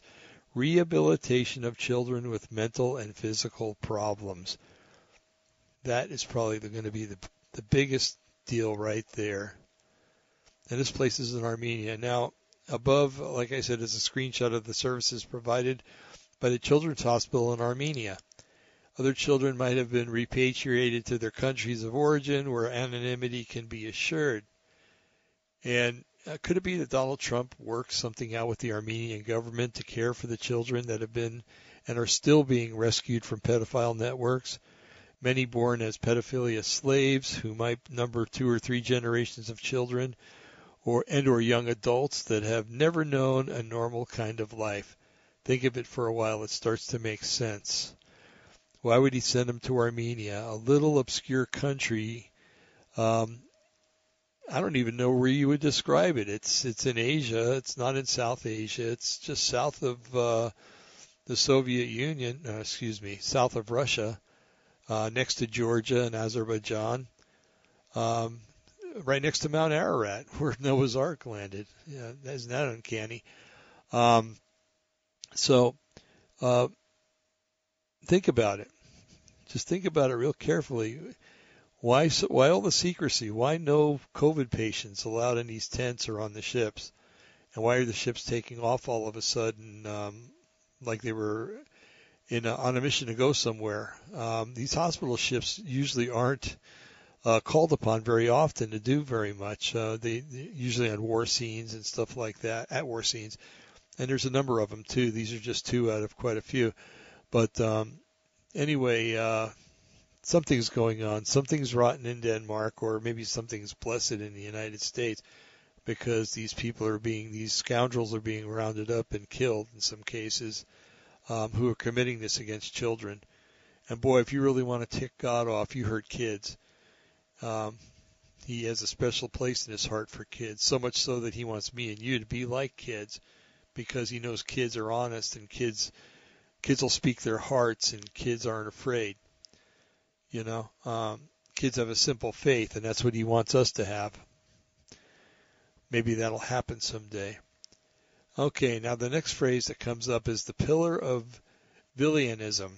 rehabilitation of children with mental and physical problems. That is probably going to be the The biggest deal right there. And this place is in Armenia. Now, above, like I said, is a screenshot of the services provided by the Children's Hospital in Armenia. Other children might have been repatriated to their countries of origin where anonymity can be assured. And uh, could it be that Donald Trump works something out with the Armenian government to care for the children that have been and are still being rescued from pedophile networks? Many born as pedophilia slaves who might number two or three generations of children or and or young adults that have never known a normal kind of life. Think of it for a while. It starts to make sense. Why would he send them to Armenia, a little obscure country? Um, I don't even know where you would describe it. It's it's in Asia. It's not in South Asia. It's just south of uh, the Soviet Union, uh, excuse me, south of Russia. Uh, next to Georgia and Azerbaijan, um, right next to Mount Ararat, where Noah's Ark landed. Yeah, isn't that uncanny? Um, so uh, think about it. Just think about it real carefully. Why, why all the secrecy? Why no COVID patients allowed in these tents or on the ships? And why are the ships taking off all of a sudden um, like they were in a, on a mission to go somewhere. Um, these hospital ships usually aren't uh, called upon very often to do very much. Uh, they, they usually on war scenes and stuff like that, at war scenes. And there's a number of them, too. These are just two out of quite a few. But um, anyway, uh, something's going on. Something's rotten in Denmark, or maybe something's blessed in the United States, because these people are being, these scoundrels are being rounded up and killed in some cases, um, who are committing this against children. And boy, if you really want to tick God off, you hurt kids. Um, he has a special place in his heart for kids, so much so that he wants me and you to be like kids, because he knows kids are honest, and kids kids will speak their hearts, and kids aren't afraid. You know, um, kids have a simple faith, and that's what he wants us to have. Maybe that'll happen someday. Okay, now the next phrase that comes up is the pillar of Villianism.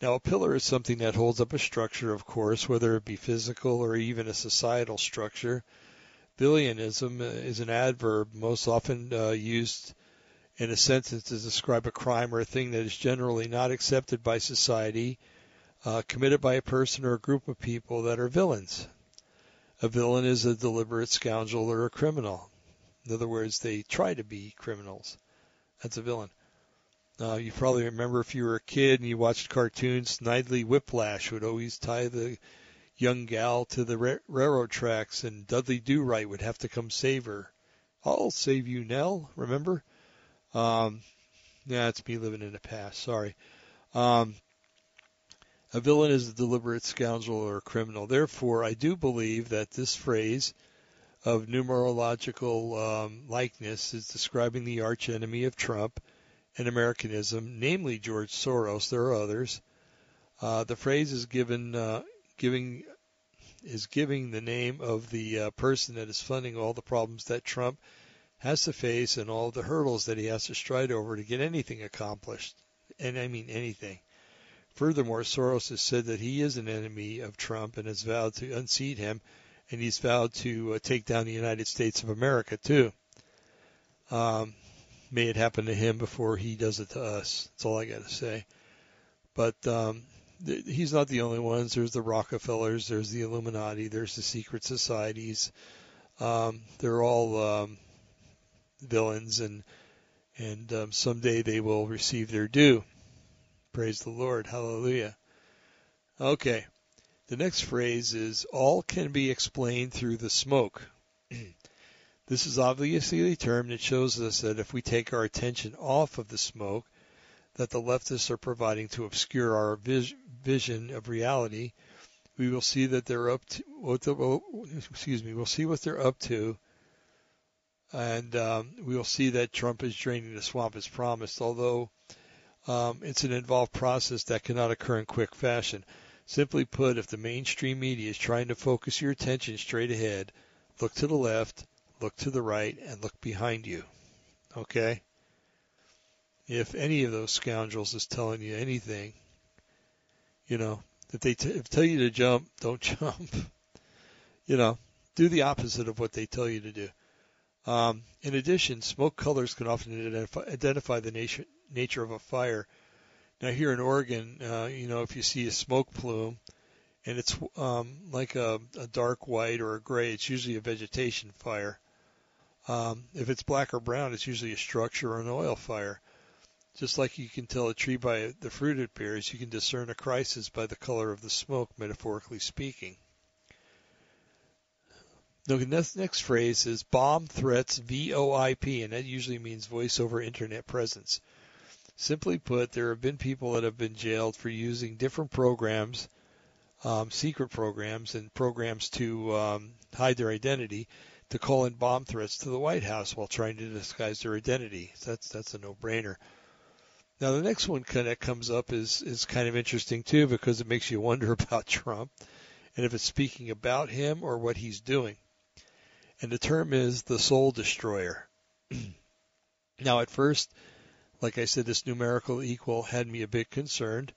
Now, a pillar is something that holds up a structure, of course, whether it be physical or even a societal structure. Villianism is an adverb most often uh, used in a sentence to describe a crime or a thing that is generally not accepted by society, uh, committed by a person or a group of people that are villains. A villain is a deliberate scoundrel or a criminal. In other words, they try to be criminals. That's a villain. Uh, you probably remember if you were a kid and you watched cartoons, Snidely Whiplash would always tie the young gal to the ra- railroad tracks, and Dudley Do-Right would have to come save her. I'll save you, Nell, remember? Um, nah, it's me living in the past, sorry. Um, A villain is a deliberate scoundrel or a criminal. Therefore, I do believe that this phrase of numerological um, likeness is describing the archenemy of Trump and Americanism, namely George Soros. There are others. Uh, the phrase is given uh, giving is giving the name of the uh, person that is funding all the problems that Trump has to face and all the hurdles that he has to stride over to get anything accomplished. And I mean anything. Furthermore, Soros has said that he is an enemy of Trump and has vowed to unseat him, and he's vowed to uh, take down the United States of America, too. Um, may it happen to him before he does it to us. That's all I got to say. But um, th- he's not the only ones. There's the Rockefellers. There's the Illuminati. There's the secret societies. Um, they're all um, villains, and, and um, someday they will receive their due. Praise the Lord. Hallelujah. Okay. The next phrase is, all can be explained through the smoke. This is obviously a term that shows us that if we take our attention off of the smoke that the leftists are providing to obscure our vis- vision of reality, we will see that they're up to, what the, excuse me, we'll see what they're up to, and um, we'll see that Trump is draining the swamp as promised, although Um, it's an involved process that cannot occur in quick fashion. Simply put, if the mainstream media is trying to focus your attention straight ahead, look to the left, look to the right, and look behind you. Okay? If any of those scoundrels is telling you anything, you know, if they t- if tell you to jump, don't jump. You know, do the opposite of what they tell you to do. Um, in addition, smoke colors can often identify, identify the nation. nature of a fire. Now here in Oregon, uh, you know, if you see a smoke plume and it's um, like a, a dark white or a gray, it's usually a vegetation fire. Um, if it's black or brown, it's usually a structure or an oil fire. Just like you can tell a tree by the fruit it bears, you can discern a crisis by the color of the smoke, metaphorically speaking. Now, the next, next phrase is bomb threats V O I P, and that usually means voice over internet presence. Simply put, there have been people that have been jailed for using different programs, um, secret programs, and programs to um, hide their identity, to call in bomb threats to the White House while trying to disguise their identity. So that's that's a no-brainer. Now, the next one that comes up is, is kind of interesting, too, because it makes you wonder about Trump and if it's speaking about him or what he's doing. And the term is the soul destroyer. Now, at first, like I said, this numerical equal had me a bit concerned.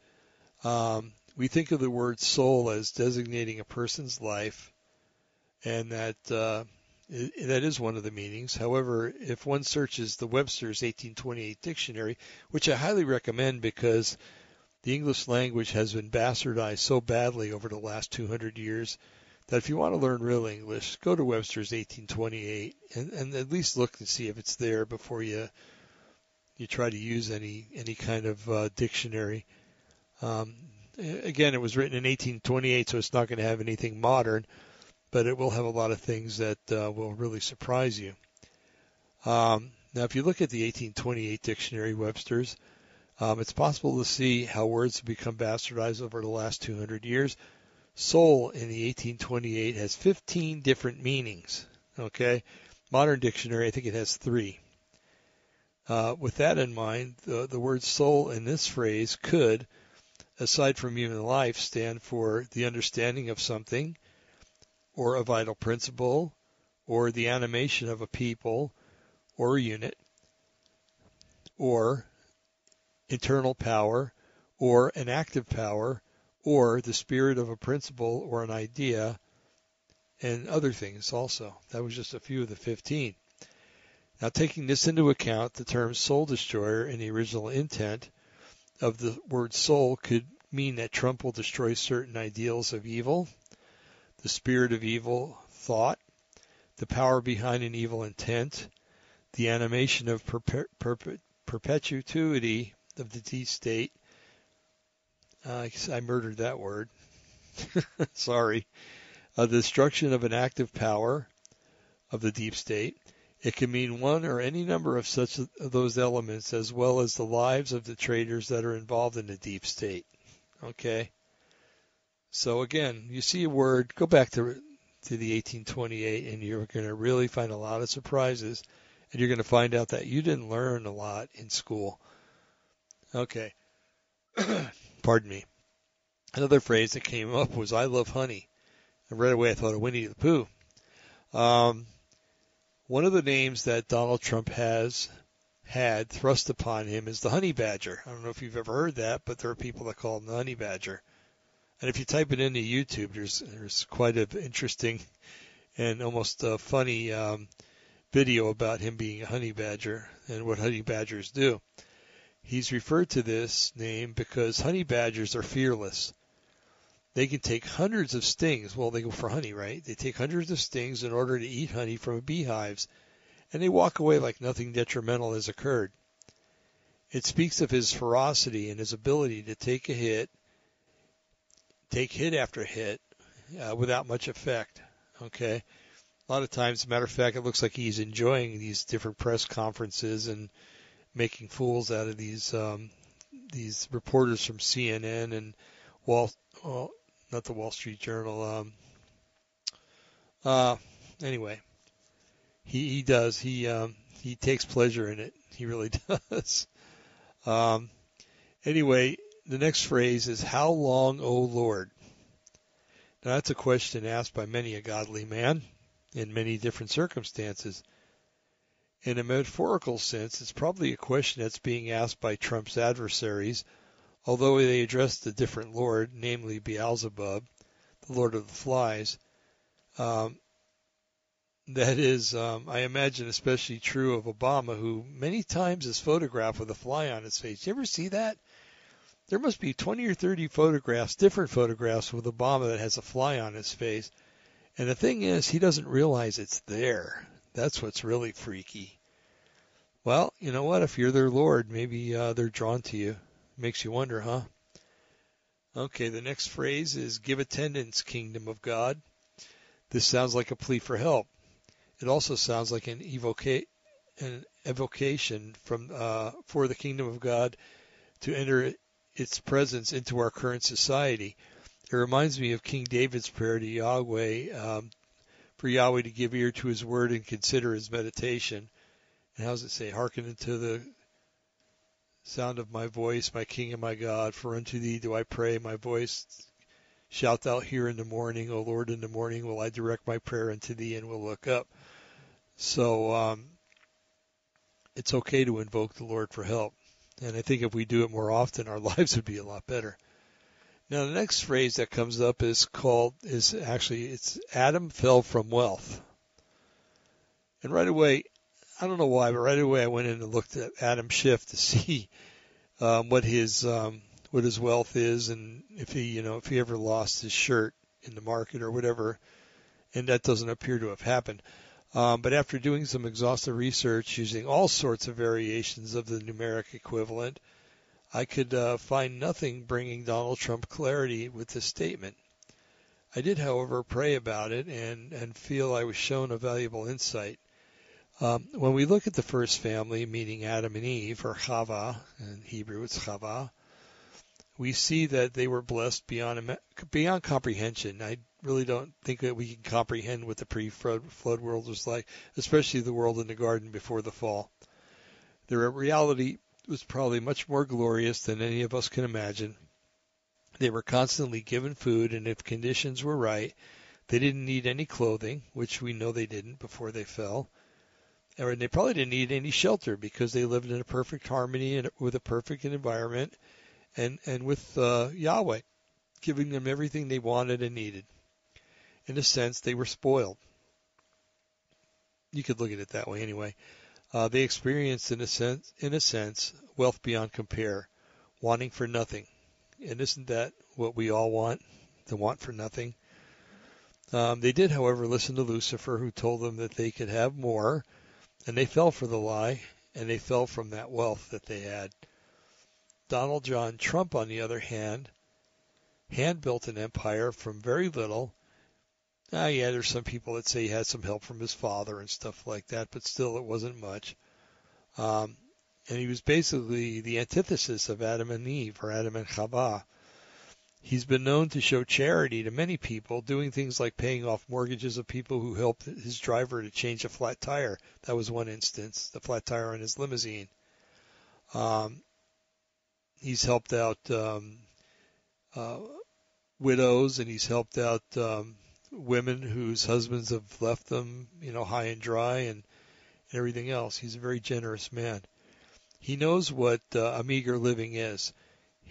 Um, we think of the word soul as designating a person's life, and that uh, it, that is one of the meanings. However, if one searches the Webster's eighteen twenty-eight dictionary, which I highly recommend because The English language has been bastardized so badly over the last two hundred years that if you want to learn real English, go to Webster's eighteen twenty-eight and, and at least look and see if it's there before you you try to use any any kind of uh, dictionary. Um, again, it was written in eighteen twenty-eight, so it's not going to have anything modern, but it will have a lot of things that uh, will really surprise you. Um, now, if you look at the eighteen twenty-eight dictionary, Webster's, um, it's possible to see how words have become bastardized over the last two hundred years. Soul in the eighteen twenty-eight has fifteen different meanings, okay? Modern dictionary, I think it has three. Uh, with that in mind, the, the word soul in this phrase could, aside from human life, stand for the understanding of something or a vital principle or the animation of a people or a unit or internal power or an active power or the spirit of a principle or an idea, and other things also. That was just a few of the fifteen. Now, taking this into account, the term soul destroyer in the original intent of the word soul could mean that Trump will destroy certain ideals of evil, the spirit of evil thought, the power behind an evil intent, the animation of perpe- perpe- perpetuity of the D state. Uh, I murdered that word. Sorry. Uh, the destruction of an active power of the deep state. It can mean one or any number of such of those elements, as well as the lives of the traitors that are involved in the deep state. Okay. So again, you see a word, go back to to the eighteen twenty-eight, and you're going to really find a lot of surprises, and you're going to find out that you didn't learn a lot in school. Okay. Pardon me. Another phrase that came up was "I love honey," and right away I thought of Winnie the Pooh. Um, one of the names that Donald Trump has had thrust upon him is the honey badger. I don't know if you've ever heard that, but there are people that call him the honey badger. And if you type it into YouTube, there's there's quite an interesting and almost uh, funny um, video about him being a honey badger and what honey badgers do. He's referred to this name because honey badgers are fearless. They can take hundreds of stings. Well, they go for honey, right? They take hundreds of stings in order to eat honey from beehives, and they walk away like nothing detrimental has occurred. It speaks of his ferocity and his ability to take a hit, take hit after hit, uh, without much effect, okay? A lot of times, as a matter of fact, it looks like he's enjoying these different press conferences and making fools out of these um, these reporters from C N N and Wall, well, not the Wall Street Journal. Um, uh, anyway, he he does he um, he takes pleasure in it. He really does. Um, anyway, the next phrase is "How long, O Lord?" Now that's a question asked by many a godly man in many different circumstances. In a metaphorical sense, it's probably a question that's being asked by Trump's adversaries, although they address the different Lord, namely Beelzebub, the Lord of the Flies. Um, that is, um, I imagine, especially true of Obama, who many times is photographed with a fly on his face. You ever see that? There must be twenty or thirty photographs, different photographs with Obama that has a fly on his face. And the thing is, he doesn't realize it's there. That's what's really freaky. Well, you know what? If you're their Lord, maybe uh, they're drawn to you. Makes you wonder, huh? Okay, the next phrase is, give attendance, kingdom of God. This sounds like a plea for help. It also sounds like an, evoca- an evocation from uh, for the kingdom of God to enter its presence into our current society. It reminds me of King David's prayer to Yahweh, um, for Yahweh to give ear to his word and consider his meditation. And how does it say? Hearken unto the sound of my voice, my King and my God, for unto thee do I pray. My voice shalt thou hear in the morning, O Lord, in the morning will I direct my prayer unto thee and will look up. So um, it's okay to invoke the Lord for help. And I think if we do it more often, our lives would be a lot better. Now, the next phrase that comes up is called, is actually, it's Adam fell from wealth. And right away, I don't know why, but right away I went in and looked at Adam Schiff to see um, what his um, what his wealth is, and if he, you know, if he ever lost his shirt in the market or whatever, and that doesn't appear to have happened. Um, but after doing some exhaustive research using all sorts of variations of the numeric equivalent, I could uh, find nothing bringing Donald Trump clarity with this statement. I did, however, pray about it and, and feel I was shown a valuable insight. Um, when we look at the first family, meaning Adam and Eve, or Chava, in Hebrew it's Chava, we see that they were blessed beyond beyond comprehension. I really don't think that we can comprehend what the pre-flood world was like, especially the world in the garden before the fall. Their reality was probably much more glorious than any of us can imagine. They were constantly given food, and if conditions were right, they didn't need any clothing, which we know they didn't before they fell. And they probably didn't need any shelter because they lived in a perfect harmony and with a perfect environment and, and with uh, Yahweh, giving them everything they wanted and needed. In a sense, they were spoiled. You could look at it that way anyway. Uh, they experienced, in a sense, in a sense, wealth beyond compare, wanting for nothing. And isn't that what we all want, the want for nothing? Um, they did, however, listen to Lucifer, who told them that they could have more, and they fell for the lie, and they fell from that wealth that they had. Donald John Trump, on the other hand, hand-built an empire from very little. Ah, yeah, there's some people that say he had some help from his father and stuff like that, but still it wasn't much. Um, and he was basically the antithesis of Adam and Eve, or Adam and Chava. He's been known to show charity to many people, doing things like paying off mortgages of people who helped his driver to change a flat tire. That was one instance, the flat tire on his limousine. Um, he's helped out um, uh, widows, and he's helped out um, women whose husbands have left them, you know, high and dry and everything else. He's a very generous man. He knows what uh, a meager living is.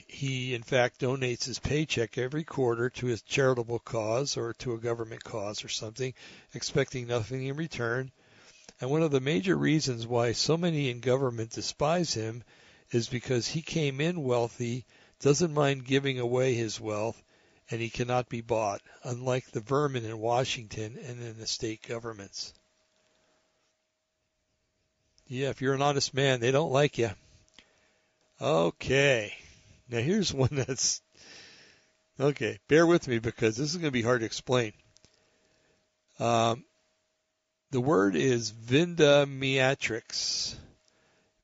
He, in fact, donates his paycheck every quarter to his charitable cause or to a government cause or something, expecting nothing in return. And one of the major reasons why so many in government despise him is because he came in wealthy, doesn't mind giving away his wealth, and he cannot be bought, unlike the vermin in Washington and in the state governments. Yeah, if you're an honest man, they don't like you. Okay. Now, here's one that's, okay, bear with me because this is going to be hard to explain. Um, the word is Divine Matrix,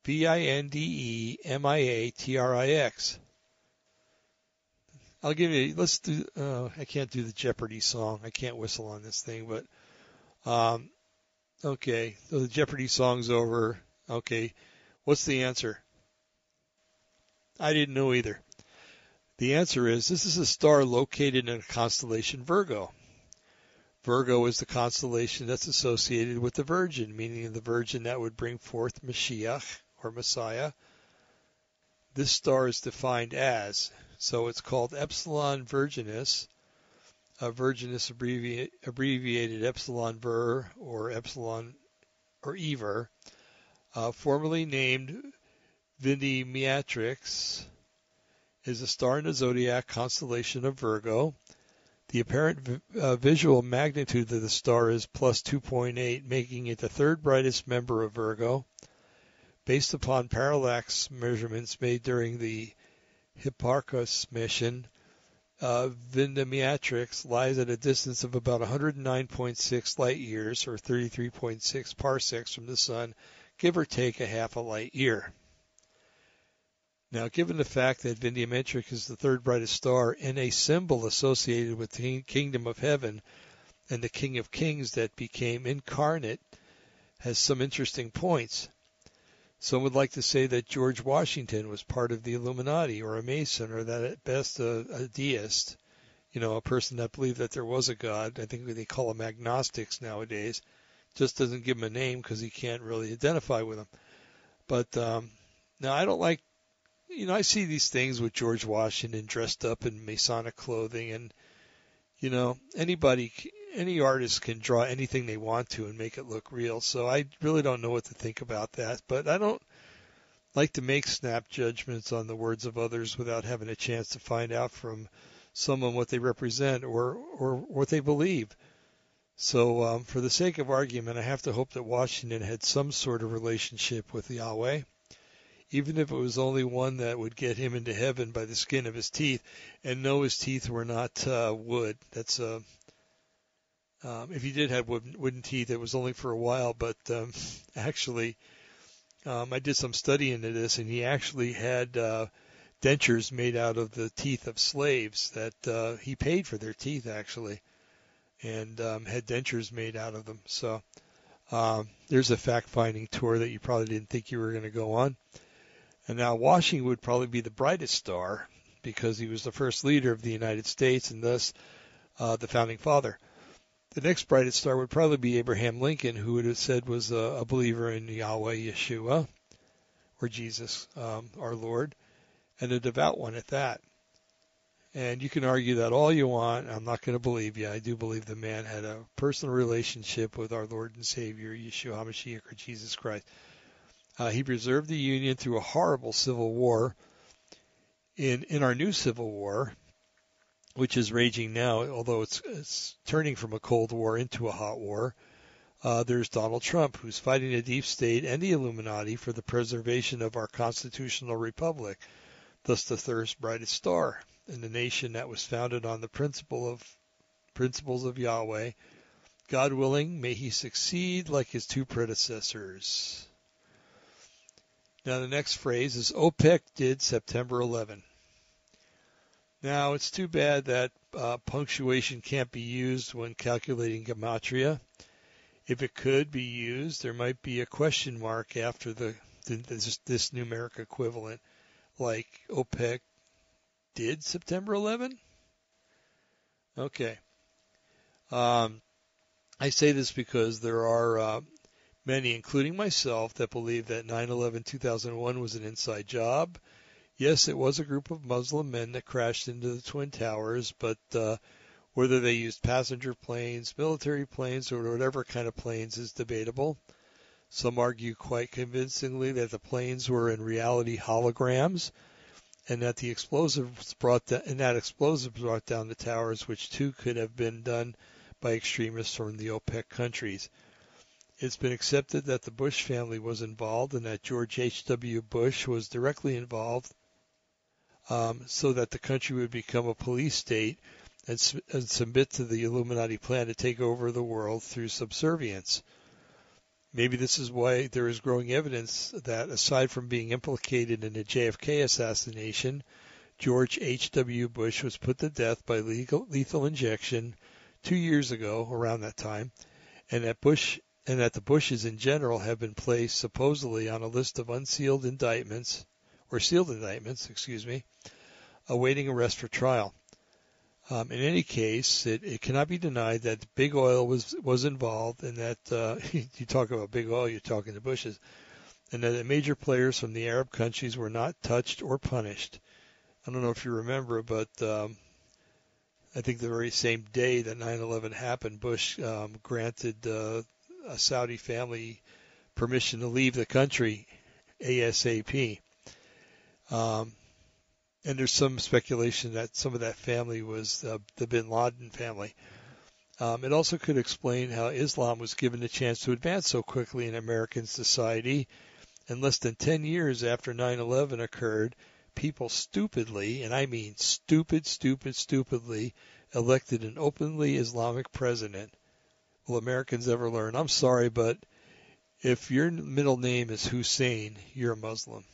V I N D E M I A T R I X. I'll give you, let's do, uh, I can't do the Jeopardy song. I can't whistle on this thing, but, um, okay, so the Jeopardy song's over. Okay, what's the answer? I didn't know either. The answer is this is a star located in a constellation Virgo. Virgo is the constellation that's associated with the Virgin, meaning the Virgin that would bring forth Mashiach or Messiah. This star is defined as, so it's called Epsilon Virginis, a Virginis abbrevi- abbreviated Epsilon Ver or Epsilon or Ever, uh, formerly named Divine Matrix, is a star in the zodiac constellation of Virgo. The apparent v- uh, visual magnitude of the star is plus two point eight, making it the third brightest member of Virgo. Based upon parallax measurements made during the Hipparchus mission, uh, Divine Matrix lies at a distance of about one hundred nine point six light years, or thirty-three point six parsecs from the sun, give or take a half a light year. Now, given the fact that Divine Matrix is the third brightest star and a symbol associated with the kingdom of heaven and the King of Kings that became incarnate, has some interesting points. Some would like to say that George Washington was part of the Illuminati or a Mason, or that at best a, a deist, you know, a person that believed that there was a God. I think they call them agnostics nowadays. Just doesn't give him a name because he can't really identify with him. But um, now I don't like. You know, I see these things with George Washington dressed up in Masonic clothing, and, you know, anybody, any artist can draw anything they want to and make it look real. So I really don't know what to think about that. But I don't, like to make snap judgments on the words of others without having a chance to find out from someone what they represent or, or what they believe. So um, for the sake of argument, I have to hope that Washington had some sort of relationship with Yahweh, even if it was only one that would get him into heaven by the skin of his teeth. And no, his teeth were not uh, wood. That's uh, um, if he did have wooden, wooden teeth, it was only for a while. But um, actually, um, I did some study into this, and he actually had uh, dentures made out of the teeth of slaves that uh, he paid for their teeth, actually, and um, had dentures made out of them. So um, there's a fact-finding tour that you probably didn't think you were going to go on. And now Washington would probably be the brightest star because he was the first leader of the United States and thus uh, the founding father. The next brightest star would probably be Abraham Lincoln, who would have said was a, a believer in Yahweh, Yeshua, or Jesus, um, our Lord, and a devout one at that. And you can argue that all you want. I'm not going to believe you. I do believe the man had a personal relationship with our Lord and Savior, Yeshua HaMashiach, or Jesus Christ. Uh, he preserved the Union through a horrible civil war. In in our new civil war, which is raging now, although it's, it's turning from a cold war into a hot war, uh, there's Donald Trump, who's fighting the deep state and the Illuminati for the preservation of our constitutional republic, thus the third brightest star in the nation that was founded on the principle of principles of Yahweh. God willing, may he succeed like his two predecessors. Now, the next phrase is OPEC did September eleventh. Now, it's too bad that uh, punctuation can't be used when calculating gematria. If it could be used, there might be a question mark after the, the this, this numeric equivalent, like OPEC did September eleventh? Okay. Um, I say this because there are... Uh, Many, including myself, that believe that nine eleven two thousand one was an inside job. Yes, it was a group of Muslim men that crashed into the Twin Towers, but uh, whether they used passenger planes, military planes, or whatever kind of planes is debatable. Some argue quite convincingly that the planes were in reality holograms, and that the explosives brought down, and that explosives brought down the towers, which too could have been done by extremists from the OPEC countries. It's been accepted that the Bush family was involved and that George H W Bush was directly involved um, so that the country would become a police state and, and submit to the Illuminati plan to take over the world through subservience. Maybe this is why there is growing evidence that, aside from being implicated in the J F K assassination, George H W Bush was put to death by lethal, lethal injection two years ago, around that time, and that Bush... and that the Bushes in general have been placed supposedly on a list of unsealed indictments, or sealed indictments, excuse me, awaiting arrest for trial. Um, in any case, it, it cannot be denied that Big Oil was, was involved, and that, uh, you talk about Big Oil, you're talking the Bushes, and that the major players from the Arab countries were not touched or punished. I don't know if you remember, but um, I think the very same day that nine eleven happened, Bush um, granted... Uh, a Saudi family permission to leave the country ASAP. Um, and there's some speculation that some of that family was uh, the bin Laden family. Um, it also could explain how Islam was given the chance to advance so quickly in American society. And less than ten years after nine eleven occurred, people stupidly, and I mean stupid, stupid, stupidly, elected an openly Islamic president. Will Americans ever learn? I'm sorry, but if your middle name is Hussein, you're a Muslim.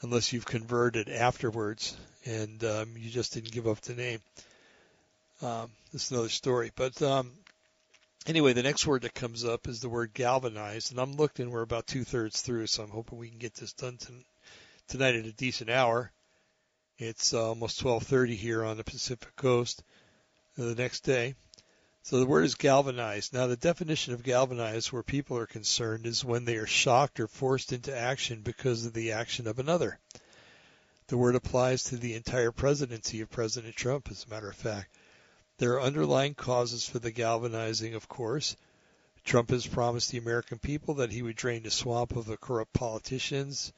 Unless you've converted afterwards and um, you just didn't give up the name. Um, that's another story. But um, anyway, the next word that comes up is the word galvanized. And I'm looked in, we're about two-thirds through, so I'm hoping we can get this done to, tonight at a decent hour. It's uh, almost twelve thirty here on the Pacific Coast the next day. So the word is galvanized. Now, the definition of galvanized, where people are concerned, is when they are shocked or forced into action because of the action of another. The word applies to the entire presidency of President Trump, as a matter of fact. There are underlying causes for the galvanizing, of course. Trump has promised the American people that he would drain the swamp of the corrupt politicians,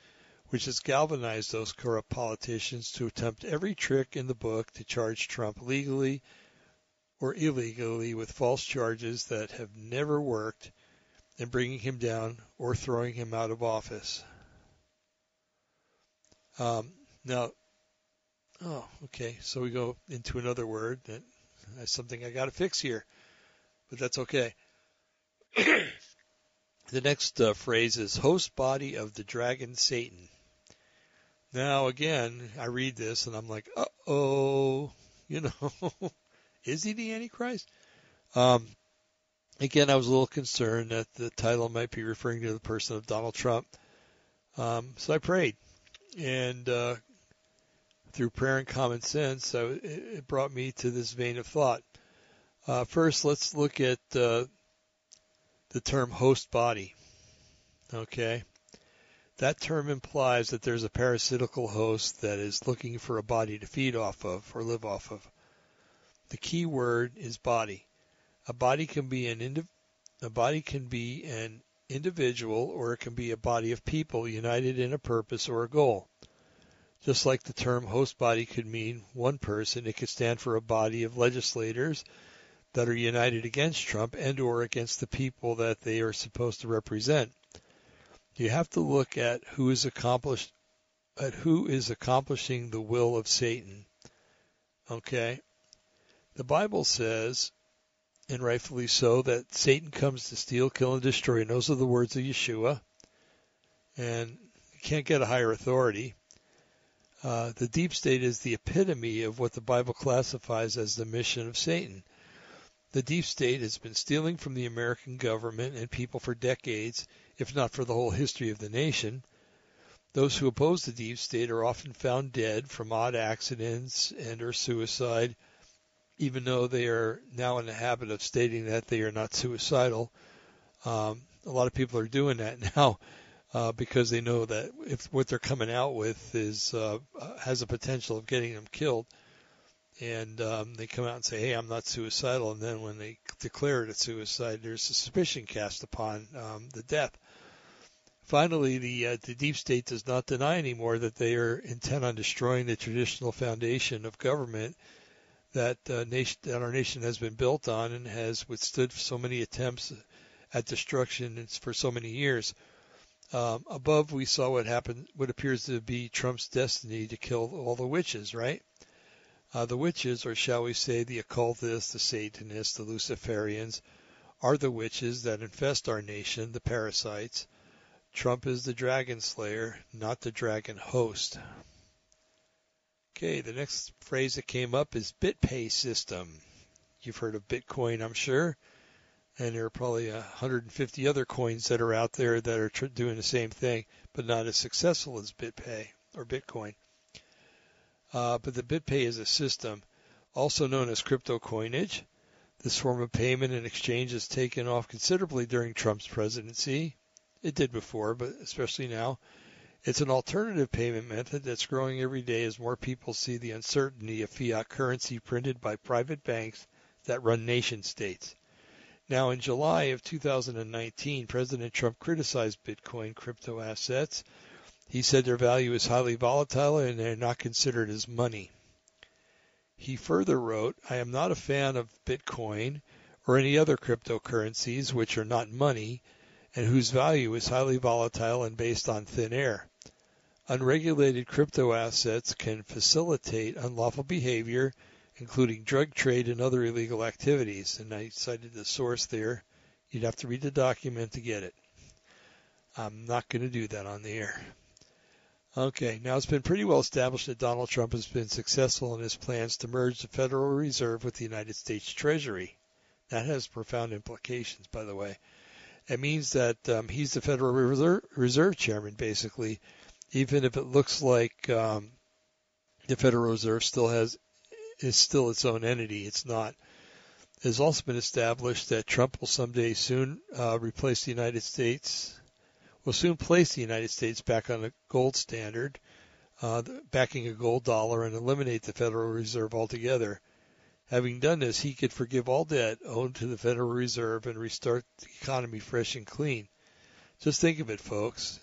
which has galvanized those corrupt politicians to attempt every trick in the book to charge Trump legally or illegally with false charges that have never worked in bringing him down or throwing him out of office. Um, now, oh, okay, so we go into another word. That, that's something I got to fix here, but that's okay. The next uh, phrase is host body of the dragon Satan. Now, again, I read this and I'm like, uh-oh, you know, is he the Antichrist? Um, again, I was a little concerned that the title might be referring to the person of Donald Trump. Um, so I prayed. And uh, through prayer and common sense, I, it brought me to this vein of thought. Uh, first, let's look at uh, the term host body. Okay. That term implies that there's a parasitical host that is looking for a body to feed off of or live off of. The key word is body. A body can be an indiv- a body can be an individual, or it can be a body of people united in a purpose or a goal. Just like the term host body could mean one person, it could stand for a body of legislators that are united against Trump and or against the people that they are supposed to represent. You have to look at who is accomplished at who is accomplishing the will of Satan. Okay? The Bible says, and rightfully so, that Satan comes to steal, kill, and destroy. And those are the words of Yeshua. And you can't get a higher authority. Uh, the deep state is the epitome of what the Bible classifies as the mission of Satan. The deep state has been stealing from the American government and people for decades, if not for the whole history of the nation. Those who oppose the deep state are often found dead from odd accidents and or suicide, even though they are now in the habit of stating that they are not suicidal. Um, a lot of people are doing that now uh, because they know that if what they're coming out with is uh, has a potential of getting them killed, and um, they come out and say, hey, I'm not suicidal, and then when they declare it a suicide, there's suspicion cast upon um, the death. Finally, the, uh, the deep state does not deny anymore that they are intent on destroying the traditional foundation of government That, uh, nation, that our nation has been built on and has withstood so many attempts at destruction for so many years. Um, above, we saw what happened, what appears to be Trump's destiny to kill all the witches, right? Uh, the witches, or shall we say the occultists, the Satanists, the Luciferians, are the witches that infest our nation, the parasites. Trump is the dragon slayer, not the dragon host. Okay, the next phrase that came up is BitPay system. You've heard of Bitcoin, I'm sure, and there are probably one hundred fifty other coins that are out there that are tr- doing the same thing, but not as successful as BitPay or Bitcoin. Uh, but the BitPay is a system, also known as crypto coinage. This form of payment and exchange has taken off considerably during Trump's presidency. It did before, but especially now. It's an alternative payment method that's growing every day as more people see the uncertainty of fiat currency printed by private banks that run nation states. Now, in July of two thousand nineteen, President Trump criticized Bitcoin crypto assets. He said their value is highly volatile and they're not considered as money. He further wrote, I am not a fan of Bitcoin or any other cryptocurrencies which are not money and whose value is highly volatile and based on thin air. Unregulated crypto assets can facilitate unlawful behavior, including drug trade and other illegal activities. And I cited the source there. You'd have to read the document to get it. I'm not going to do that on the air. Okay, now it's been pretty well established that Donald Trump has been successful in his plans to merge the Federal Reserve with the United States Treasury. That has profound implications, by the way. It means that um, he's the Federal Reserve, Reserve Chairman, basically, even if it looks like um, the Federal Reserve still has is still its own entity. It's not. It has also been established that Trump will someday soon uh, replace the United States, will soon place the United States back on a gold standard, uh, backing a gold dollar, and eliminate the Federal Reserve altogether. Having done this, he could forgive all debt owed to the Federal Reserve and restart the economy fresh and clean. Just think of it, folks.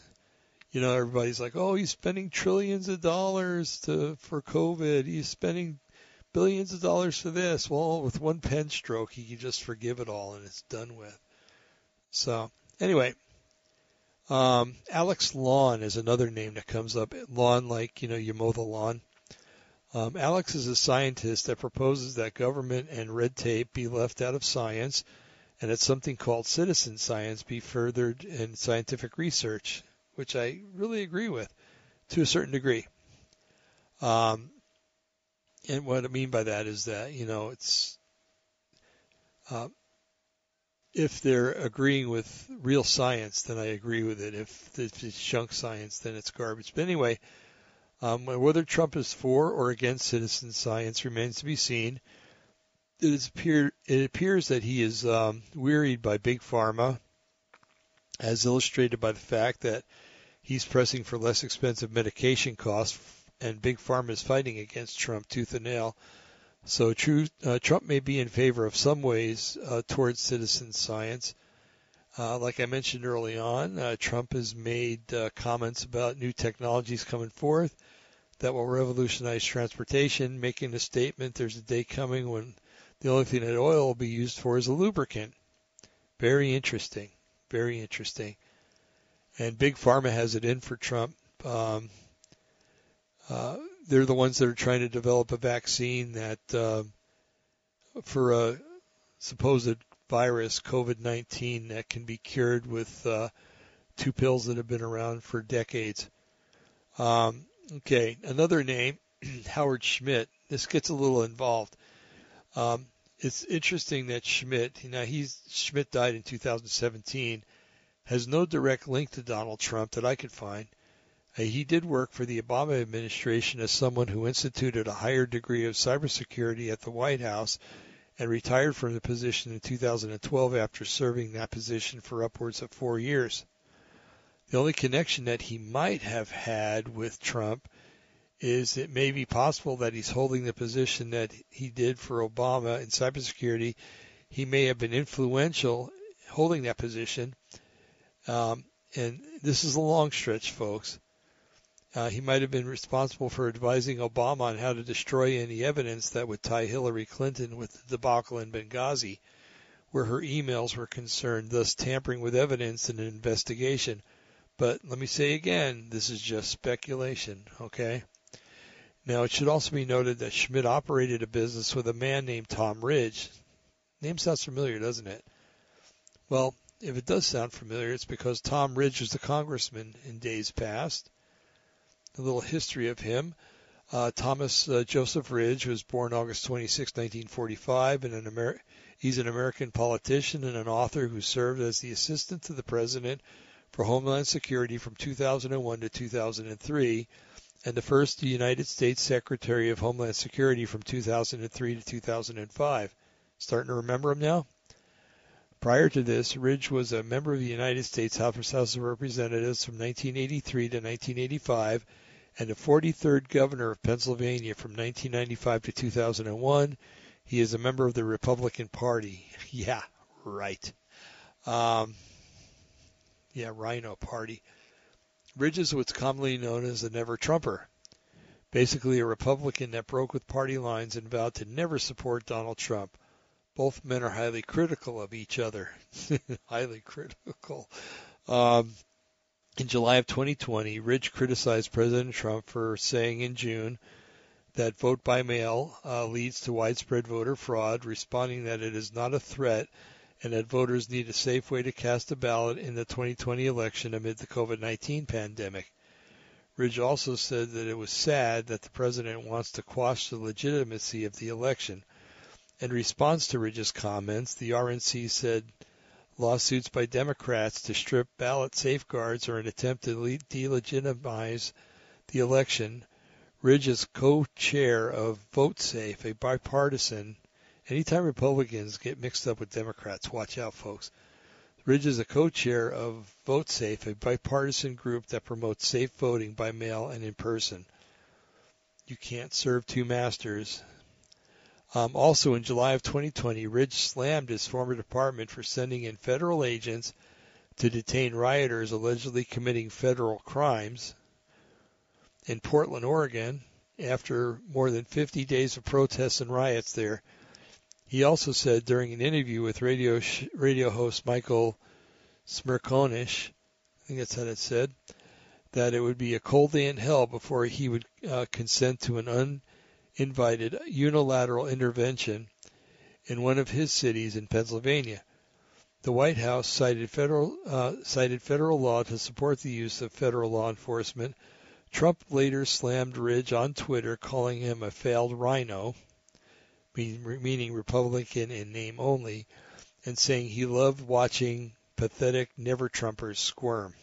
You know, everybody's like, oh, he's spending trillions of dollars to, for COVID. He's spending billions of dollars for this. Well, with one pen stroke, he can just forgive it all, and it's done with. So anyway, um, Alex Lawn is another name that comes up. Lawn, like, you know, you mow the lawn. Um, Alex is a scientist that proposes that government and red tape be left out of science and that something called citizen science be furthered in scientific research, which I really agree with to a certain degree. Um, and what I mean by that is that, you know, it's uh, if they're agreeing with real science, then I agree with it. If, if it's junk science, then it's garbage. But anyway, Um, whether Trump is for or against citizen science remains to be seen. It, is appear, it appears that he is um, wearied by Big Pharma, as illustrated by the fact that he's pressing for less expensive medication costs, and Big Pharma is fighting against Trump tooth and nail. So true, uh, Trump may be in favor of some ways uh, towards citizen science. Uh, like I mentioned early on, uh, Trump has made uh, comments about new technologies coming forth that will revolutionize transportation, making the statement there's a day coming when the only thing that oil will be used for is a lubricant. Very interesting. Very interesting. And Big Pharma has it in for Trump. Um, uh, they're the ones that are trying to develop a vaccine that uh, for a supposed virus, COVID nineteen, that can be cured with uh, two pills that have been around for decades. Um, okay, another name, Howard Schmidt. This gets a little involved. Um, it's interesting that Schmidt, you know, he's, Schmidt died in two thousand seventeen, has no direct link to Donald Trump that I could find. Uh, he did work for the Obama administration as someone who instituted a higher degree of cybersecurity at the White House, and retired from the position in two thousand twelve after serving that position for upwards of four years. The only connection that he might have had with Trump is it may be possible that he's holding the position that he did for Obama in cybersecurity. He may have been influential holding that position. Um, and this is a long stretch, folks. Uh, he might have been responsible for advising Obama on how to destroy any evidence that would tie Hillary Clinton with the debacle in Benghazi, where her emails were concerned, thus tampering with evidence in an investigation. But let me say again, this is just speculation, okay? Now, it should also be noted that Schmidt operated a business with a man named Tom Ridge. Name sounds familiar, doesn't it? Well, if it does sound familiar, it's because Tom Ridge was a congressman in days past. A little history of him. Uh, Thomas uh, Joseph Ridge was born August twenty-sixth, nineteen forty-five, and an Amer- he's an American politician and an author who served as the assistant to the president for Homeland Security from two thousand one to two thousand three, and the first United States Secretary of Homeland Security from two thousand three to two thousand five. Starting to remember him now? Prior to this, Ridge was a member of the United States House of Representatives from nineteen eighty-three to nineteen eighty-five, and the forty-third governor of Pennsylvania from nineteen ninety-five to two thousand one. He is a member of the Republican Party. Yeah, right. Um, yeah, Rhino Party. Ridge is what's commonly known as a never-Trumper, basically a Republican that broke with party lines and vowed to never support Donald Trump. Both men are highly critical of each other. Highly critical. Um, in July of twenty twenty, Ridge criticized President Trump for saying in June that vote by mail uh, leads to widespread voter fraud, responding that it is not a threat and that voters need a safe way to cast a ballot in the twenty twenty election amid the COVID nineteen pandemic. Ridge also said that it was sad that the president wants to quash the legitimacy of the election. In response to Ridge's comments, the R N C said lawsuits by Democrats to strip ballot safeguards are an attempt to delegitimize the election. Ridge is co-chair of VoteSafe, a bipartisan. Anytime Republicans get mixed up with Democrats, watch out, folks. Ridge is a co-chair of VoteSafe, a bipartisan group that promotes safe voting by mail and in person. You can't serve two masters. Um, also, in July of twenty twenty, Ridge slammed his former department for sending in federal agents to detain rioters allegedly committing federal crimes in Portland, Oregon, after more than fifty days of protests and riots there. He also said during an interview with radio sh- radio host Michael Smirkonish, I think that's how it said, that it would be a cold day in hell before he would uh, consent to an uninvited unilateral intervention in one of his cities in Pennsylvania. The White House cited federal uh, cited federal law to support the use of federal law enforcement. Trump later slammed Ridge on Twitter, calling him a failed rhino, meaning Republican in name only, and saying he loved watching pathetic never-Trumpers squirm.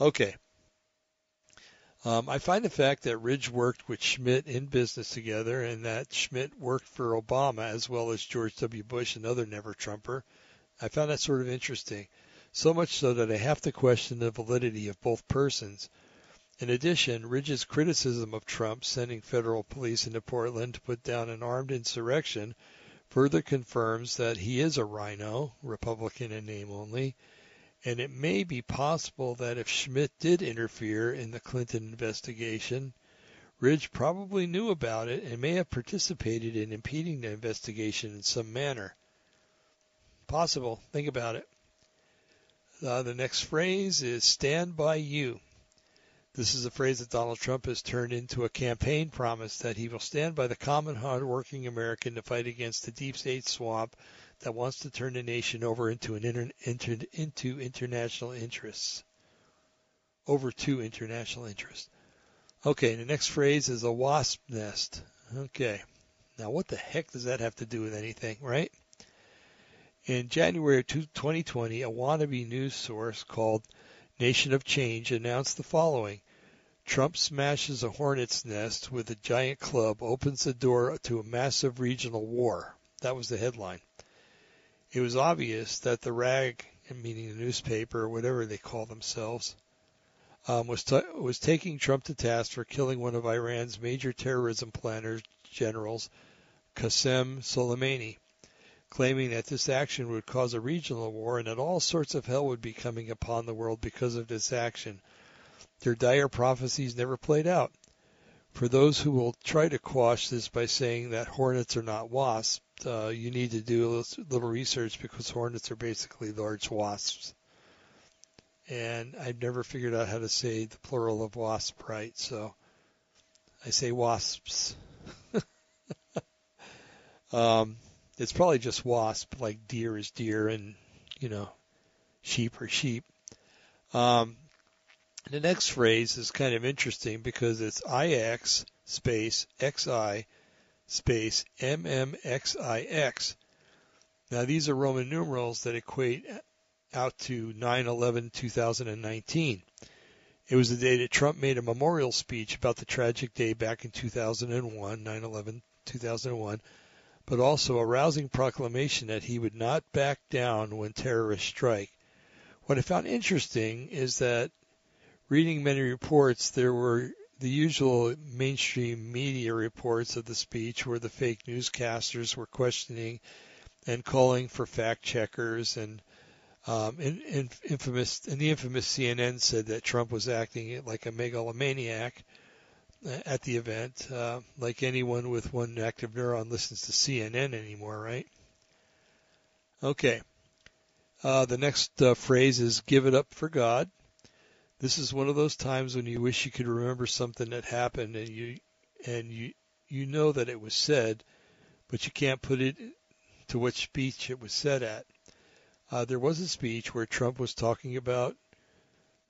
Okay. Um, I find the fact that Ridge worked with Schmidt in business together and that Schmidt worked for Obama as well as George W. Bush, another never-Trumper, I found that sort of interesting, so much so that I have to question the validity of both persons. In addition, Ridge's criticism of Trump sending federal police into Portland to put down an armed insurrection further confirms that he is a rhino, Republican in name only, and it may be possible that if Schmidt did interfere in the Clinton investigation, Ridge probably knew about it and may have participated in impeding the investigation in some manner. Possible. Think about it. Uh, the next phrase is, "Stand by you." This is a phrase that Donald Trump has turned into a campaign promise that he will stand by the common hard-working American to fight against the deep state swamp that wants to turn the nation over into an inter- inter- into international interests. Over to international interests. Okay, the next phrase is a wasp nest. Okay, now what the heck does that have to do with anything, right? In January of twenty twenty, a wannabe news source called Nation of Change announced the following. Trump smashes a hornet's nest with a giant club, opens the door to a massive regional war. That was the headline. It was obvious that the rag, meaning the newspaper or whatever they call themselves, um, was t- was taking Trump to task for killing one of Iran's major terrorism planners, generals, Qasem Soleimani, claiming that this action would cause a regional war and that all sorts of hell would be coming upon the world because of this action. Their dire prophecies never played out. For those who will try to quash this by saying that hornets are not wasps, uh, you need to do a little, little research, because hornets are basically large wasps. And I've never figured out how to say the plural of wasp right, so I say wasps. um... It's probably just wasp, like deer is deer and, you know, sheep are sheep. Um, the next phrase is kind of interesting because it's I X space X I space M M X I X. Now, these are Roman numerals that equate out to nine eleven twenty nineteen. It was the day that Trump made a memorial speech about the tragic day back in two thousand one, nine eleven two thousand one. But also a rousing proclamation that he would not back down when terrorists strike. What I found interesting is that, reading many reports, there were the usual mainstream media reports of the speech where the fake newscasters were questioning and calling for fact checkers, and um, in, in, infamous and the infamous C N N said that Trump was acting like a megalomaniac at the event, uh, like anyone with one active neuron listens to C N N anymore, right? Okay. Uh, the next uh, phrase is give it up for God. This is one of those times when you wish you could remember something that happened and you and you you know that it was said, but you can't put it to what speech it was said at. Uh, there was a speech where Trump was talking about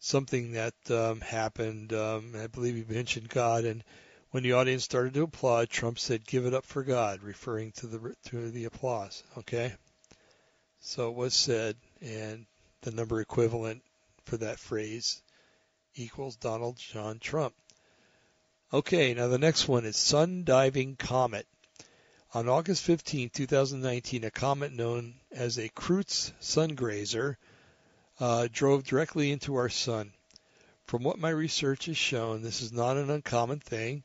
something that um, happened. Um, I believe he mentioned God, and when the audience started to applaud, Trump said, "Give it up for God," referring to the to the applause. Okay, so it was said, and the number equivalent for that phrase equals Donald John Trump. Okay, now the next one is sun diving comet. On August fifteenth, twenty nineteen, a comet known as a Kreutz sungrazer Uh, drove directly into our sun. From what my research has shown, this is not an uncommon thing.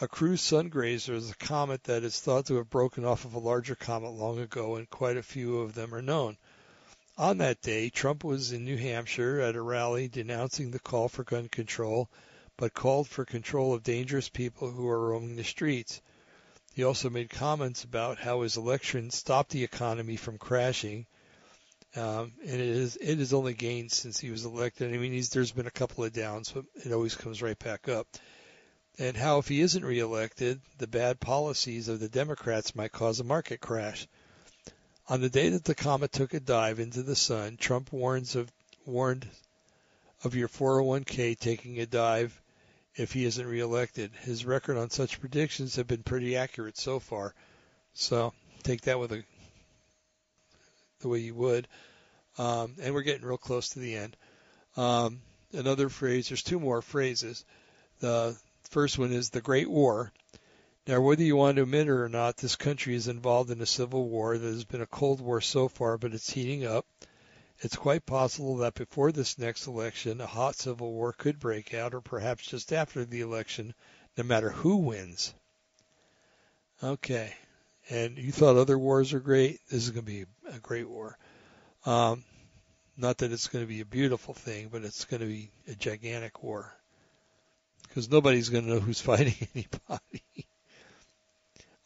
A cruise sungrazer is a comet that is thought to have broken off of a larger comet long ago, and quite a few of them are known. On that day, Trump was in New Hampshire at a rally denouncing the call for gun control, but called for control of dangerous people who are roaming the streets. He also made comments about how his election stopped the economy from crashing, um, and it is it has only gained since he was elected. I mean, he's, there's been a couple of downs, but it always comes right back up. And how if he isn't reelected, the bad policies of the Democrats might cause a market crash. On the day that the comet took a dive into the sun, Trump warns of, warned of your four oh one k taking a dive if he isn't reelected. His record on such predictions have been pretty accurate so far. So take that with a, the way you would. Um, and we're getting real close to the end. Um, another phrase, there's two more phrases. The first one is the Great War. Now, whether you want to admit it or not, this country is involved in a civil war that has been a cold war so far, but it's heating up. It's quite possible that before this next election, a hot civil war could break out, or perhaps just after the election, no matter who wins. Okay. And you thought other wars were great? This is going to be a great war. Um, not that it's going to be a beautiful thing, but it's going to be a gigantic war. Because nobody's going to know who's fighting anybody.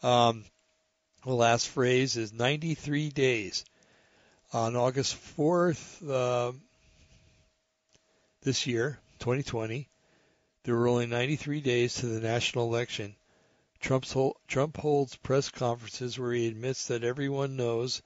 um, the last phrase is ninety-three days. On August fourth uh, this year, twenty twenty, there were only ninety-three days to the national election. Trump's whole, Trump holds press conferences where he admits that everyone knows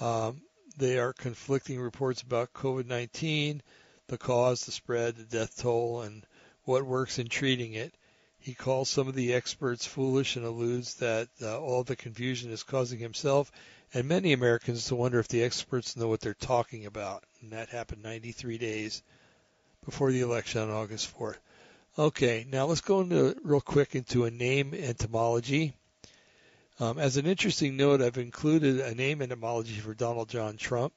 um, they are conflicting reports about COVID nineteen, the cause, the spread, the death toll, and what works in treating it. He calls some of the experts foolish and alludes that uh, all the confusion is causing himself and many Americans to wonder if the experts know what they're talking about. And that happened ninety-three days before the election on August fourth. Okay, now let's go into real quick into a name etymology. Um, as an interesting note, I've included a name etymology for Donald John Trump.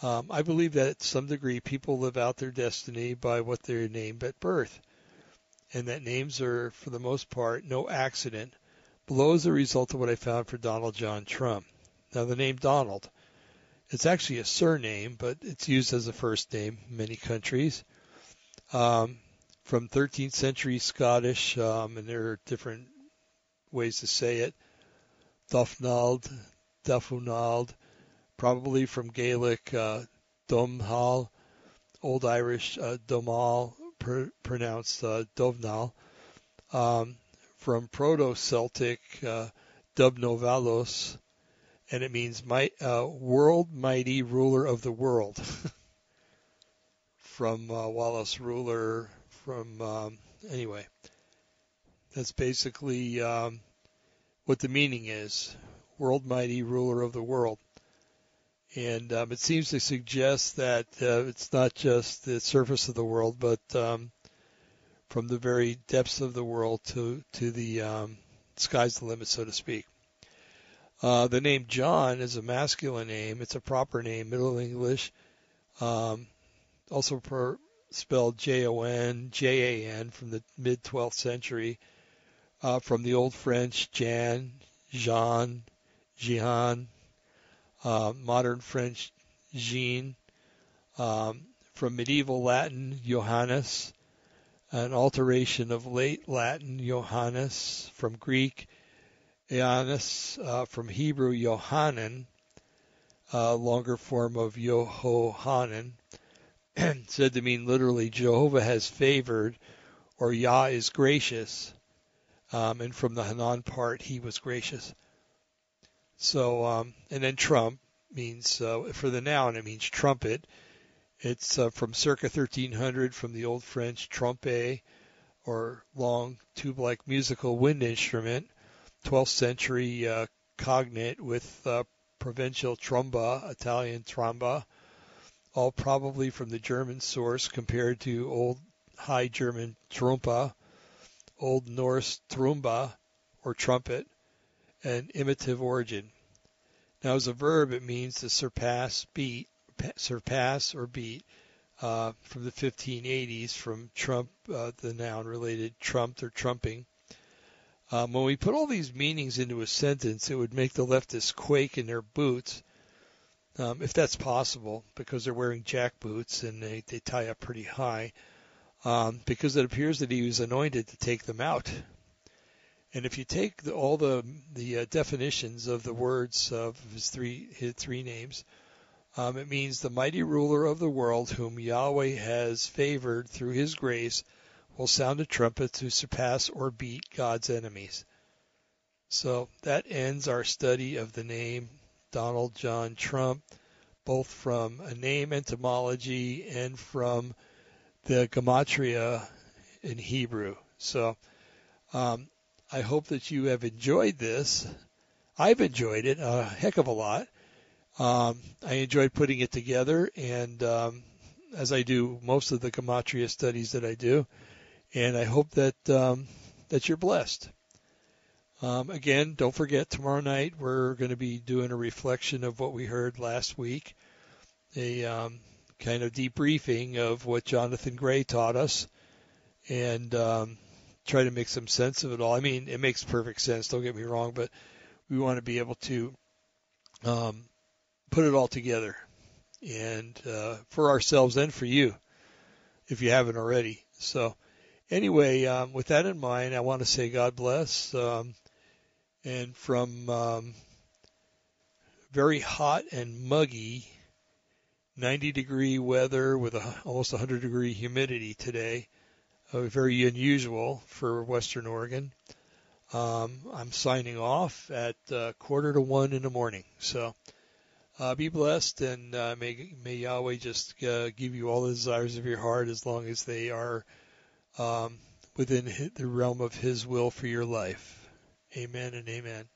Um, I believe that to some degree people live out their destiny by what they're named at birth, and that names are, for the most part, no accident. Below is a result of what I found for Donald John Trump. Now, the name Donald, it's actually a surname, but it's used as a first name in many countries. Um, from thirteenth century Scottish, um, and there are different ways to say it, Dofnald, Dafunald, probably from Gaelic, uh, Domhall, Old Irish, uh, Domhall, pr- pronounced uh, Dovnal, um, from Proto-Celtic, uh, Dubnovalos, and it means might, uh, world mighty ruler of the world, from uh, Wallace ruler, from, um, anyway, that's basically um, what the meaning is, world mighty ruler of the world. And um, it seems to suggest that uh, it's not just the surface of the world, but um, from the very depths of the world to, to the um, sky's the limit, so to speak. Uh, the name John is a masculine name. It's a proper name, Middle English, um, also per, spelled J O N, J A N from the mid twelfth century, uh, from the Old French, Jan, Jean, Jehan. Uh, modern French, Jean, um, from medieval Latin, Johannes, an alteration of late Latin, Johannes, from Greek, Ioannis, uh, from Hebrew, Yohanan, a uh, longer form of Yohohanan, said to mean literally Jehovah has favored, or Yah is gracious, um, and from the Hanan part, he was gracious. So, um, and then Trump means, uh, for the noun, it means trumpet. It's uh, from circa thirteen hundred, from the Old French trompe, or long tube-like musical wind instrument, twelfth century uh, cognate with uh, provincial tromba, Italian tromba, all probably from the German source compared to Old High German trompa, Old Norse tromba, or trumpet. An imitative origin. Now, as a verb, it means to surpass, beat, surpass or beat. Uh, from the fifteen eighties, from trump, uh, the noun related trumped or trumping, Um, when we put all these meanings into a sentence, it would make the leftists quake in their boots, um, if that's possible, because they're wearing jack boots and they, they tie up pretty high, um, because it appears that he was anointed to take them out. And if you take the, all the the uh, definitions of the words of his three his three names, um, it means the mighty ruler of the world whom Yahweh has favored through his grace will sound a trumpet to surpass or beat God's enemies. So that ends our study of the name Donald John Trump, both from a name etymology and from the gematria in Hebrew. So um I hope that you have enjoyed this. I've enjoyed it a heck of a lot. Um, I enjoyed putting it together, and um, as I do most of the gematria studies that I do, and I hope that um, that you're blessed. Um, again, don't forget, tomorrow night we're going to be doing a reflection of what we heard last week, a um, kind of debriefing of what Jonathan Gray taught us, and um try to make some sense of it all. I mean, it makes perfect sense, don't get me wrong, but we want to be able to um, put it all together, and uh, for ourselves and for you, if you haven't already. So anyway, um, with that in mind, I want to say God bless, um, and from um, very hot and muggy ninety degree weather with a, almost one hundred degree humidity today. Uh, very unusual for Western Oregon. Um, I'm signing off at uh, quarter to one in the morning. So uh, be blessed, and uh, may, may Yahweh just uh, give you all the desires of your heart, as long as they are um, within the realm of his will for your life. Amen and amen.